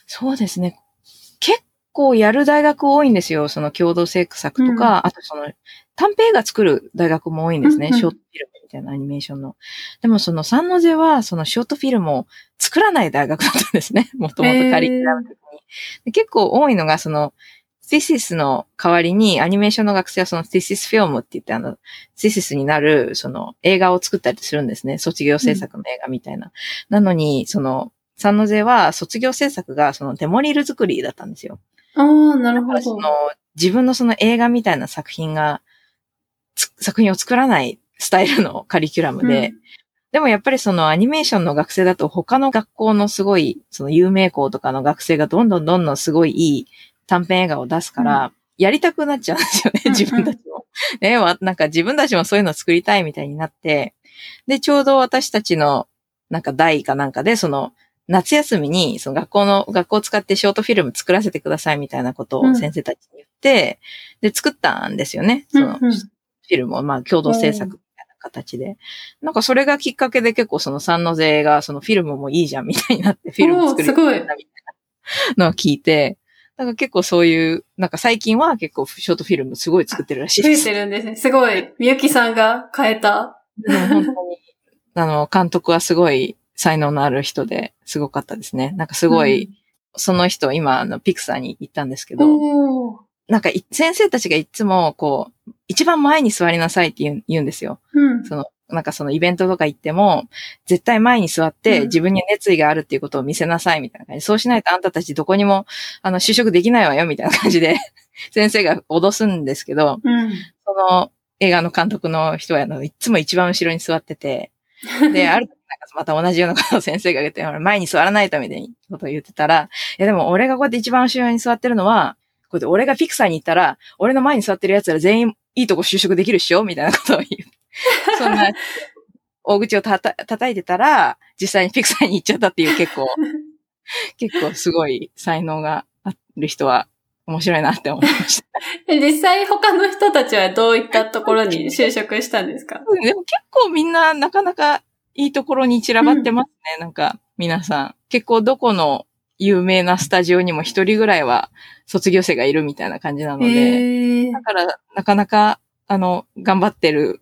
そうですね。結構やる大学多いんですよ。その共同政策とか、うん、あとその短編映画作る大学も多いんですね。うんうん、ショートフィルムみたいなアニメーションの。でもそのサンノゼはそのショートフィルムを作らない大学だったんですね。もともとカリキュラム的に。結構多いのがそのティシスの代わりにアニメーションの学生はそのティシスフィルムって言ってティシスになるその映画を作ったりするんですね。卒業制作の映画みたいな。なのにそのサンノゼは卒業制作がそのデモリル作りだったんですよ。ああ、なるほど。だからその自分のその映画みたいな作品を作らないスタイルのカリキュラムで、うん、でもやっぱりそのアニメーションの学生だと他の学校のすごいその有名校とかの学生がどんどんすごいいい短編映画を出すから、うん、やりたくなっちゃうんですよね、自分たちも。なんか自分たちもそういうのを作りたいみたいになって、で、ちょうど私たちのなんか代かなんかでその夏休みにその学校を使ってショートフィルム作らせてくださいみたいなことを先生たちに言って、うん、で、作ったんですよね。その、うんうん、フィルムをまあ共同制作みたいな形で。なんかそれがきっかけで結構そのサンノゼがそのフィルムもいいじゃんみたいになってフィルム作るみたいなのを聞いて、なんか結構そういう、なんか最近は結構ショートフィルムすごい作ってるらしいです。作ってるんですね。すごい。みゆきさんが変えた。本当に。監督はすごい才能のある人ですごかったですね。なんかすごい、うん、その人今ピクサーに行ったんですけど、なんか先生たちがいつもこう、一番前に座りなさいって言うんですよ。うん、そのなんかそのイベントとか行っても、絶対前に座って自分に熱意があるっていうことを見せなさいみたいな感じ。そうしないとあんたたちどこにも、就職できないわよみたいな感じで、先生が脅すんですけど、うん、その映画の監督の人は、いつも一番後ろに座ってて、で、ある時なんかまた同じようなことを先生が言って、前に座らないとみたいなことを言ってたら、いやでも俺がこうやって一番後ろに座ってるのは、こうやって俺がピクサーに行ったら、俺の前に座ってる奴ら全員いいとこ就職できるっしょみたいなことを言う。そんな大口を叩いてたら実際にピクサーに行っちゃったっていう結構すごい才能がある人は面白いなって思いました。実際他の人たちはどういったところに就職したんですか？でも結構みんななかなかいいところに散らばってますね、うん、なんか皆さん結構どこの有名なスタジオにも一人ぐらいは卒業生がいるみたいな感じなので、だからなかなか頑張ってる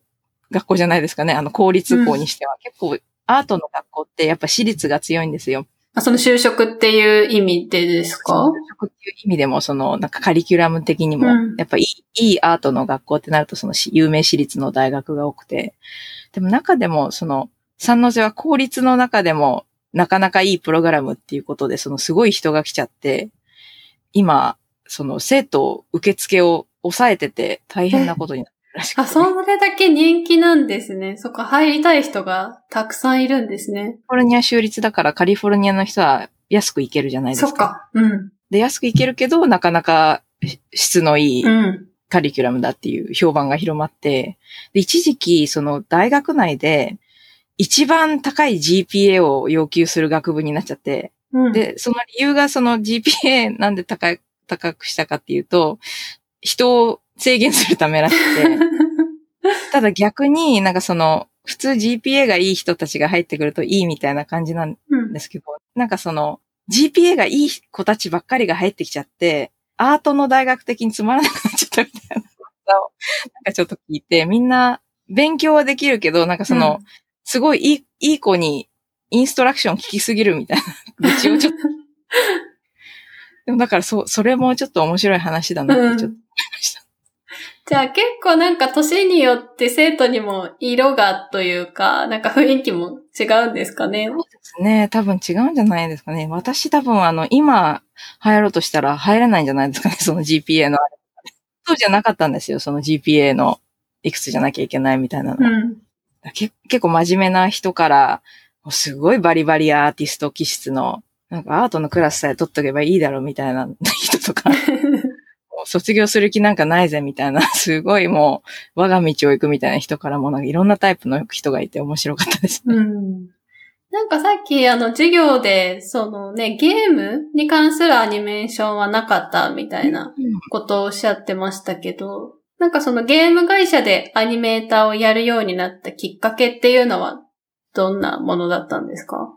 学校じゃないですかね。公立校にしては、うん、結構アートの学校ってやっぱ私立が強いんですよ。その就職っていう意味でですか？就職っていう意味でも、そのなんかカリキュラム的にも、うん、やっぱいいアートの学校ってなるとその有名私立の大学が多くて、でも中でもそのサンノゼは公立の中でもなかなかいいプログラムっていうことで、そのすごい人が来ちゃって、今その生徒受付を抑えてて大変なことになって。あ、それだけ人気なんですね。そっか、入りたい人がたくさんいるんですね。カリフォルニア州立だからカリフォルニアの人は安く行けるじゃないですか。そっか、うん。で、安く行けるけど、なかなか質のいいカリキュラムだっていう評判が広まって、で、一時期、その大学内で一番高い GPA を要求する学部になっちゃって、うん、で、その理由がその GPA なんで高くしたかっていうと、人を制限するためらしくて。ただ逆になんかその、普通 GPA がいい人たちが入ってくるといいみたいな感じなんですけど、うん、なんかその、GPA がいい子たちばっかりが入ってきちゃって、アートの大学的につまらなくなっちゃったみたいなことを、なんかちょっと聞いて、みんな勉強はできるけど、なんかその、うん、すごいいい子にインストラクション聞きすぎるみたいな、愚痴をちょっと。でもだからそれもちょっと面白い話だなってちょっと思いました。うん、じゃあ結構なんか年によって生徒にも色がというか、なんか雰囲気も違うんですかね。そうですね。多分違うんじゃないですかね。私多分今入ろうとしたら入れないんじゃないですかね。その GPA の。そうじゃなかったんですよ。その GPA のいくつじゃなきゃいけないみたいなの。うん、結構真面目な人から、すごいバリバリアーティスト気質の、なんかアートのクラスさえ取っとけばいいだろうみたいな人とか。卒業する気なんかないぜみたいな、すごいもう我が道を行くみたいな人からもなんかいろんなタイプの人がいて面白かったですね。うん、なんかさっき授業でそのね、ゲームに関するアニメーションはなかったみたいなことをおっしゃってましたけど、うん、なんかそのゲーム会社でアニメーターをやるようになったきっかけっていうのはどんなものだったんですか？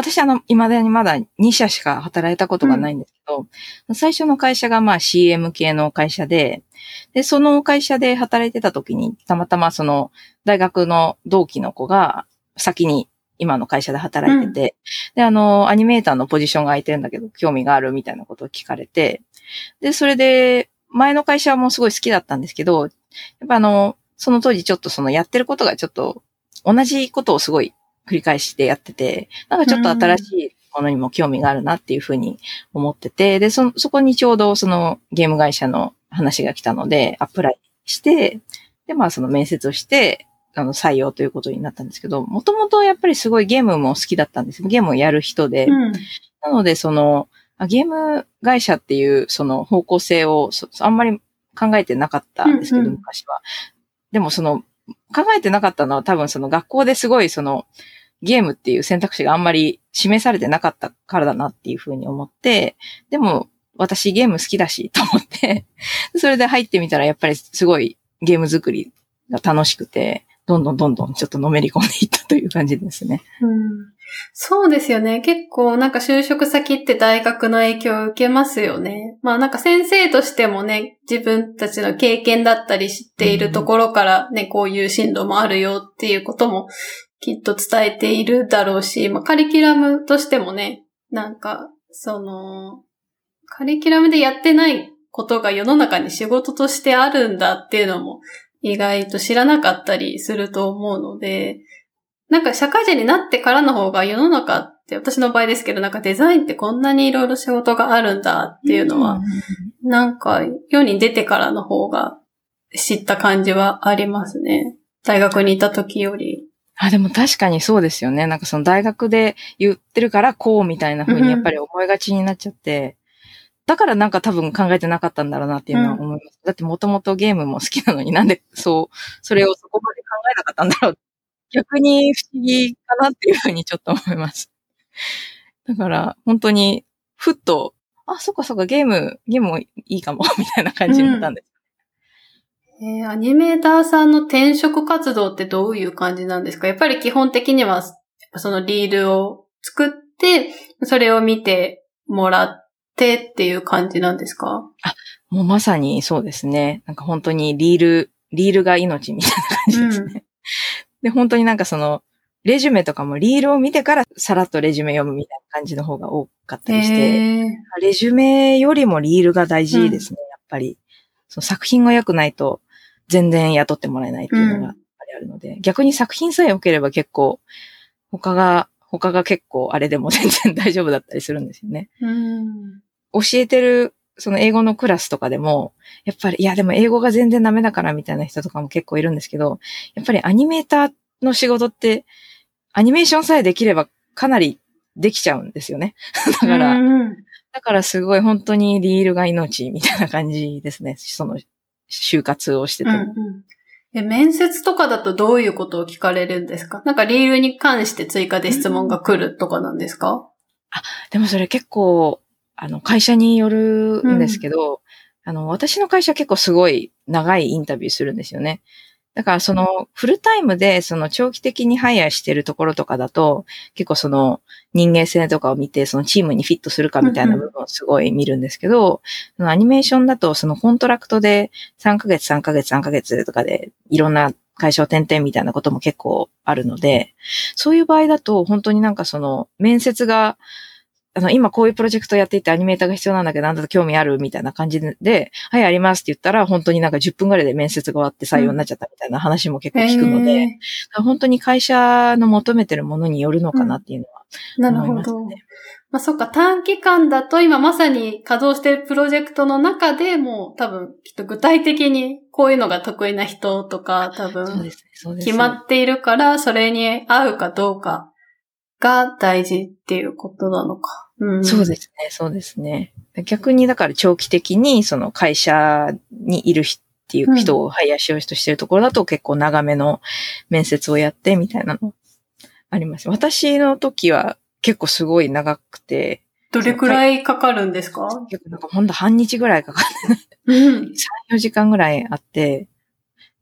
私未だにまだ2社しか働いたことがないんですけど、最初の会社がまあ CM 系の会社で、で、その会社で働いてた時に、たまたまその大学の同期の子が先に今の会社で働いてて、で、アニメーターのポジションが空いてるんだけど、興味があるみたいなことを聞かれて、で、それで、前の会社もすごい好きだったんですけど、やっぱその当時ちょっとそのやってることがちょっと同じことをすごい繰り返してやってて、なんかちょっと新しいものにも興味があるなっていうふうに思ってて、で、そこにちょうどそのゲーム会社の話が来たので、アプライして、で、まあその面接をして、採用ということになったんですけど、もともとやっぱりすごいゲームも好きだったんです。ゲームをやる人で。うん、なのでゲーム会社っていうその方向性をあんまり考えてなかったんですけど、昔は。でも考えてなかったのは多分学校ですごいゲームっていう選択肢があんまり示されてなかったからだなっていうふうに思って、でも私ゲーム好きだしと思って、それで入ってみたらやっぱりすごいゲーム作りが楽しくて、どんどんちょっとのめり込んでいったという感じですね。うん、そうですよね。結構なんか就職先って大学の影響を受けますよね。まあなんか先生としてもね、自分たちの経験だったり知っているところからね、こういう進路もあるよっていうこともきっと伝えているだろうし、まあカリキュラムとしてもね、なんかカリキュラムでやってないことが世の中に仕事としてあるんだっていうのも、意外と知らなかったりすると思うので、なんか社会人になってからの方が世の中って、私の場合ですけど、なんかデザインってこんなにいろいろ仕事があるんだっていうのは、なんか世に出てからの方が知った感じはありますね。大学にいた時より。あ、でも確かにそうですよね。なんか大学で言ってるからこうみたいな風にやっぱり思いがちになっちゃって、だからなんか多分考えてなかったんだろうなっていうのは思います。だってもともとゲームも好きなのになんでそれをそこまで考えなかったんだろう。逆に不思議かなっていうふうにちょっと思います。だから本当にふっと、あ、そっかゲームいいかもみたいな感じになったんです。アニメーターさんの転職活動ってどういう感じなんですか？やっぱり基本的にはそのリールを作ってそれを見てもらっていう感じなんですか？あ、もうまさにそうですね。なんか本当にリールが命みたいな感じですね。で、本当になんかレジュメとかもリールを見てからさらっとレジュメ読むみたいな感じの方が多かったりして、レジュメよりもリールが大事ですね、やっぱり。作品が良くないと全然雇ってもらえないっていうのがやっぱりあるので、逆に作品さえ良ければ結構、他が結構あれでも全然大丈夫だったりするんですよね。教えてる、英語のクラスとかでも、やっぱり、いやでも英語が全然ダメだからみたいな人とかも結構いるんですけど、やっぱりアニメーターの仕事って、アニメーションさえできればかなりできちゃうんですよね。だからすごい本当にリールが命みたいな感じですね。就活をしてても。面接とかだとどういうことを聞かれるんですか？なんかリールに関して追加で質問が来るとかなんですか？あ、でもそれ結構、会社によるんですけど、私の会社結構すごい長いインタビューするんですよね。だからフルタイムで長期的にハイヤーしてるところとかだと、結構人間性とかを見て、チームにフィットするかみたいな部分をすごい見るんですけど、アニメーションだとコントラクトで3ヶ月とかでいろんな会社を転々みたいなことも結構あるので、そういう場合だと本当になんか面接が、今こういうプロジェクトやっていてアニメーターが必要なんだけど、あんたと興味あるみたいな感じで、はい、ありますって言ったら、本当になんか10分ぐらいで面接が終わって採用になっちゃったみたいな話も結構聞くので、本当に会社の求めてるものによるのかなっていうのは思いますね。なるほど。まあそっか、短期間だと今まさに稼働しているプロジェクトの中でもう多分きっと具体的にこういうのが得意な人とか多分決まっているから、それに合うかどうかが大事っていうことなのか。そうですね、そうですね。逆にだから長期的に会社にいるっていう人をハイヤーしようとしてるところだと結構長めの面接をやってみたいなのあります。私の時は結構すごい長くて。どれくらいかかるんですか？結構なんかほんと半日ぐらいかかって、3、4時間ぐらいあって、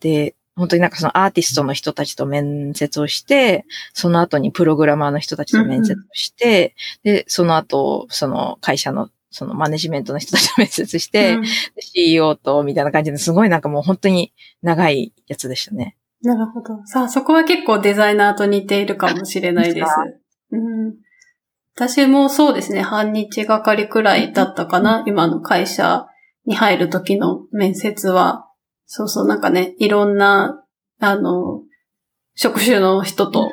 で、本当になんかそのアーティストの人たちと面接をして、その後にプログラマーの人たちと面接をして、うんうん、で、その後、その会社のそのマネジメントの人たちと面接して、うん、CEO とみたいな感じですごいなんかもう本当に長いやつでしたね。なるほど。さあ、そこは結構デザイナーと似ているかもしれないです。うん、私もそうですね、半日がかりくらいだったかな、うん、今の会社に入る時の面接は。そうそう、なんかね、いろんな、職種の人と、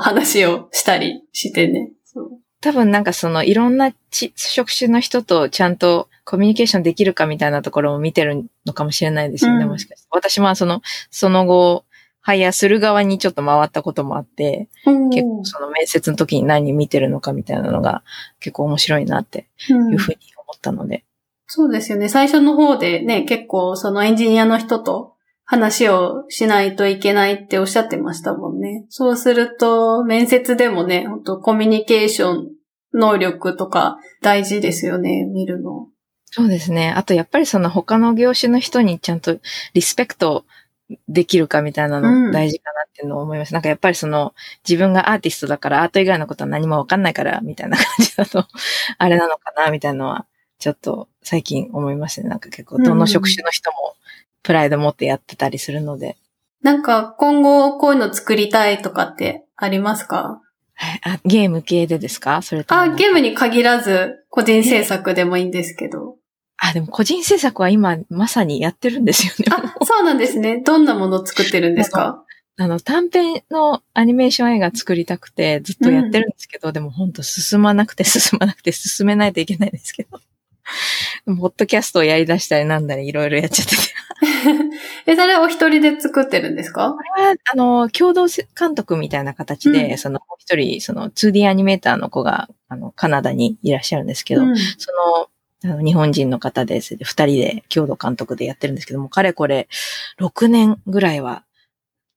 話をしたりしてね。そう多分なんかその、いろんな職種の人とちゃんとコミュニケーションできるかみたいなところを見てるのかもしれないですよね、うん、もしかして。私もその後、ハイヤーする側にちょっと回ったこともあって、うん、結構その面接の時に何見てるのかみたいなのが結構面白いなっていうふうに思ったので。うんそうですよね。最初の方でね、結構そのエンジニアの人と話をしないといけないっておっしゃってましたもんね。そうすると、面接でもね、本当コミュニケーション能力とか大事ですよね、見るの。そうですね。あとやっぱりその他の業種の人にちゃんとリスペクトできるかみたいなの大事かなっていうのを思います。うん、なんかやっぱりその自分がアーティストだからアート以外のことは何もわかんないからみたいな感じだとあれなのかなみたいなのは。ちょっと最近思いましたね。なんか結構どの職種の人もプライド持ってやってたりするので。なんか今後こういうの作りたいとかってありますか？はい、あ、ゲーム系でですか？それとも。あ、ゲームに限らず個人制作でもいいんですけど。あ、でも個人制作は今まさにやってるんですよね。あ、そうなんですね。どんなものを作ってるんですか？短編のアニメーション映画作りたくてずっとやってるんですけど、でも本当進まなくて進めないといけないんですけど。ポッドキャストをやり出したりなんだりいろいろやっちゃってて。それお一人で作ってるんですか？これは、共同監督みたいな形で、うん、その一人、その 2D アニメーターの子が、カナダにいらっしゃるんですけど、うん、日本人の方で、二人で共同監督でやってるんですけども、かれこれ、6年ぐらいは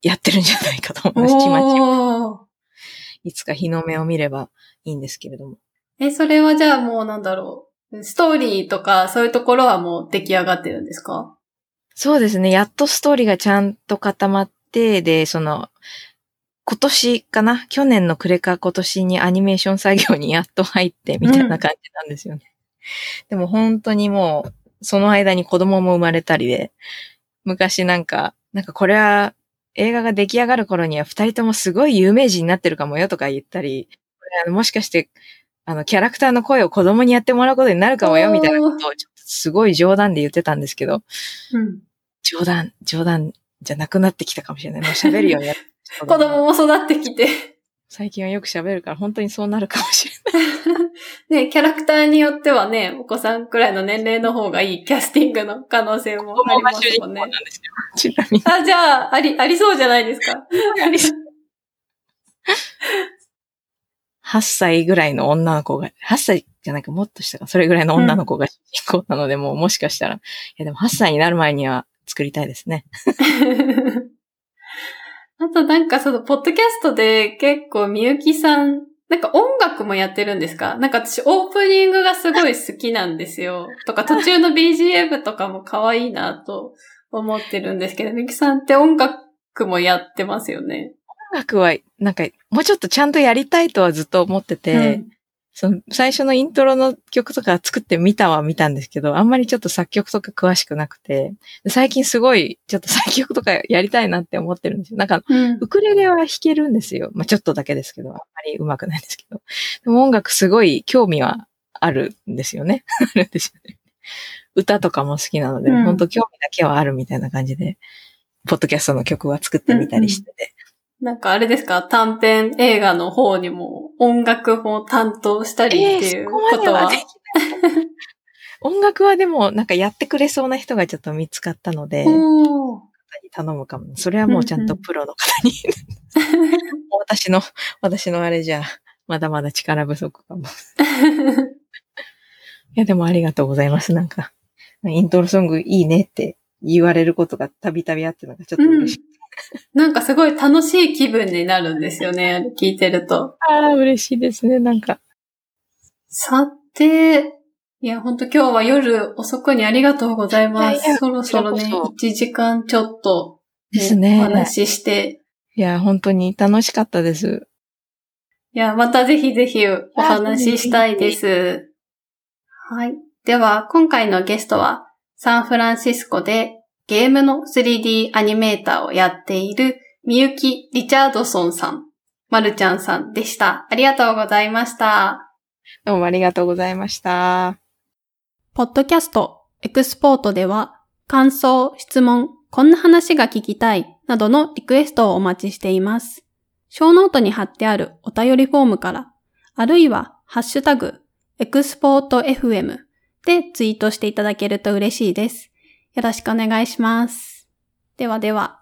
やってるんじゃないかと思います。いつか日の目を見ればいいんですけれども。それはじゃあもうなんだろう。ストーリーとかそういうところはもう出来上がってるんですか？そうですね。やっとストーリーがちゃんと固まって、で、今年かな？去年の暮れか今年にアニメーション作業にやっと入ってみたいな感じなんですよね。うん、でも本当にもう、その間に子供も生まれたりで、昔なんかこれは映画が出来上がる頃には二人ともすごい有名人になってるかもよとか言ったり、これもしかして、キャラクターの声を子供にやってもらうことになるかもよ、みたいなことを、ちょっとすごい冗談で言ってたんですけど、うん、冗談じゃなくなってきたかもしれない。もう喋るようになって。子供も育ってきて。最近はよく喋るから、本当にそうなるかもしれない。ね、キャラクターによってはね、お子さんくらいの年齢の方がいいキャスティングの可能性もありますもんね。ちなみに。あ、じゃあ、ありそうじゃないですか。ありそう。8歳ぐらいの女の子が、8歳じゃないかもっとしたか、それぐらいの女の子が主人公なので、うん、もしかしたら、いやでも8歳になる前には作りたいですね。あとポッドキャストで結構みゆきさん、音楽もやってるんですか？私オープニングがすごい好きなんですよ。とか途中の BGM とかも可愛いなと思ってるんですけど、みゆきさんって音楽もやってますよね。音楽はもうちょっとちゃんとやりたいとはずっと思ってて、うん、最初のイントロの曲とか作って見たんですけど、あんまりちょっと作曲とか詳しくなくて、最近すごいちょっと作曲とかやりたいなって思ってるんですよ。ウクレレは弾けるんですよ。まあ、ちょっとだけですけど、あんまり上手くないんですけど。でも音楽すごい興味はあるんですよね。あるんですよね。歌とかも好きなので、本当興味だけはあるみたいな感じで、ポッドキャストの曲は作ってみたりしてて。うんあれですか？短編映画の方にも音楽も担当したりっていうことは。音楽はでもやってくれそうな人がちょっと見つかったので、頼むかも。それはもうちゃんとプロの方に。私のあれじゃまだまだ力不足かも。いやでもありがとうございます。イントロソングいいねって言われることがたびたびあってちょっと嬉しい。すごい楽しい気分になるんですよね。聞いてると。ああ、嬉しいですね、さて、いや、ほんと今日は夜遅くにありがとうございます。そろそろね、1時間ちょっとですね。お話しして。いや、本当に楽しかったです。いや、またぜひぜひお話ししたいです。はい。では、今回のゲストは、サンフランシスコでゲームの 3D アニメーターをやっている、みゆき・リチャードソンさん、まるちゃんさんでした。ありがとうございました。どうもありがとうございました。ポッドキャスト、エクスポートでは、感想、質問、こんな話が聞きたい、などのリクエストをお待ちしています。ショーノートに貼ってあるお便りフォームから、あるいは、ハッシュタグ、エクスポート FM でツイートしていただけると嬉しいです。よろしくお願いします。ではでは。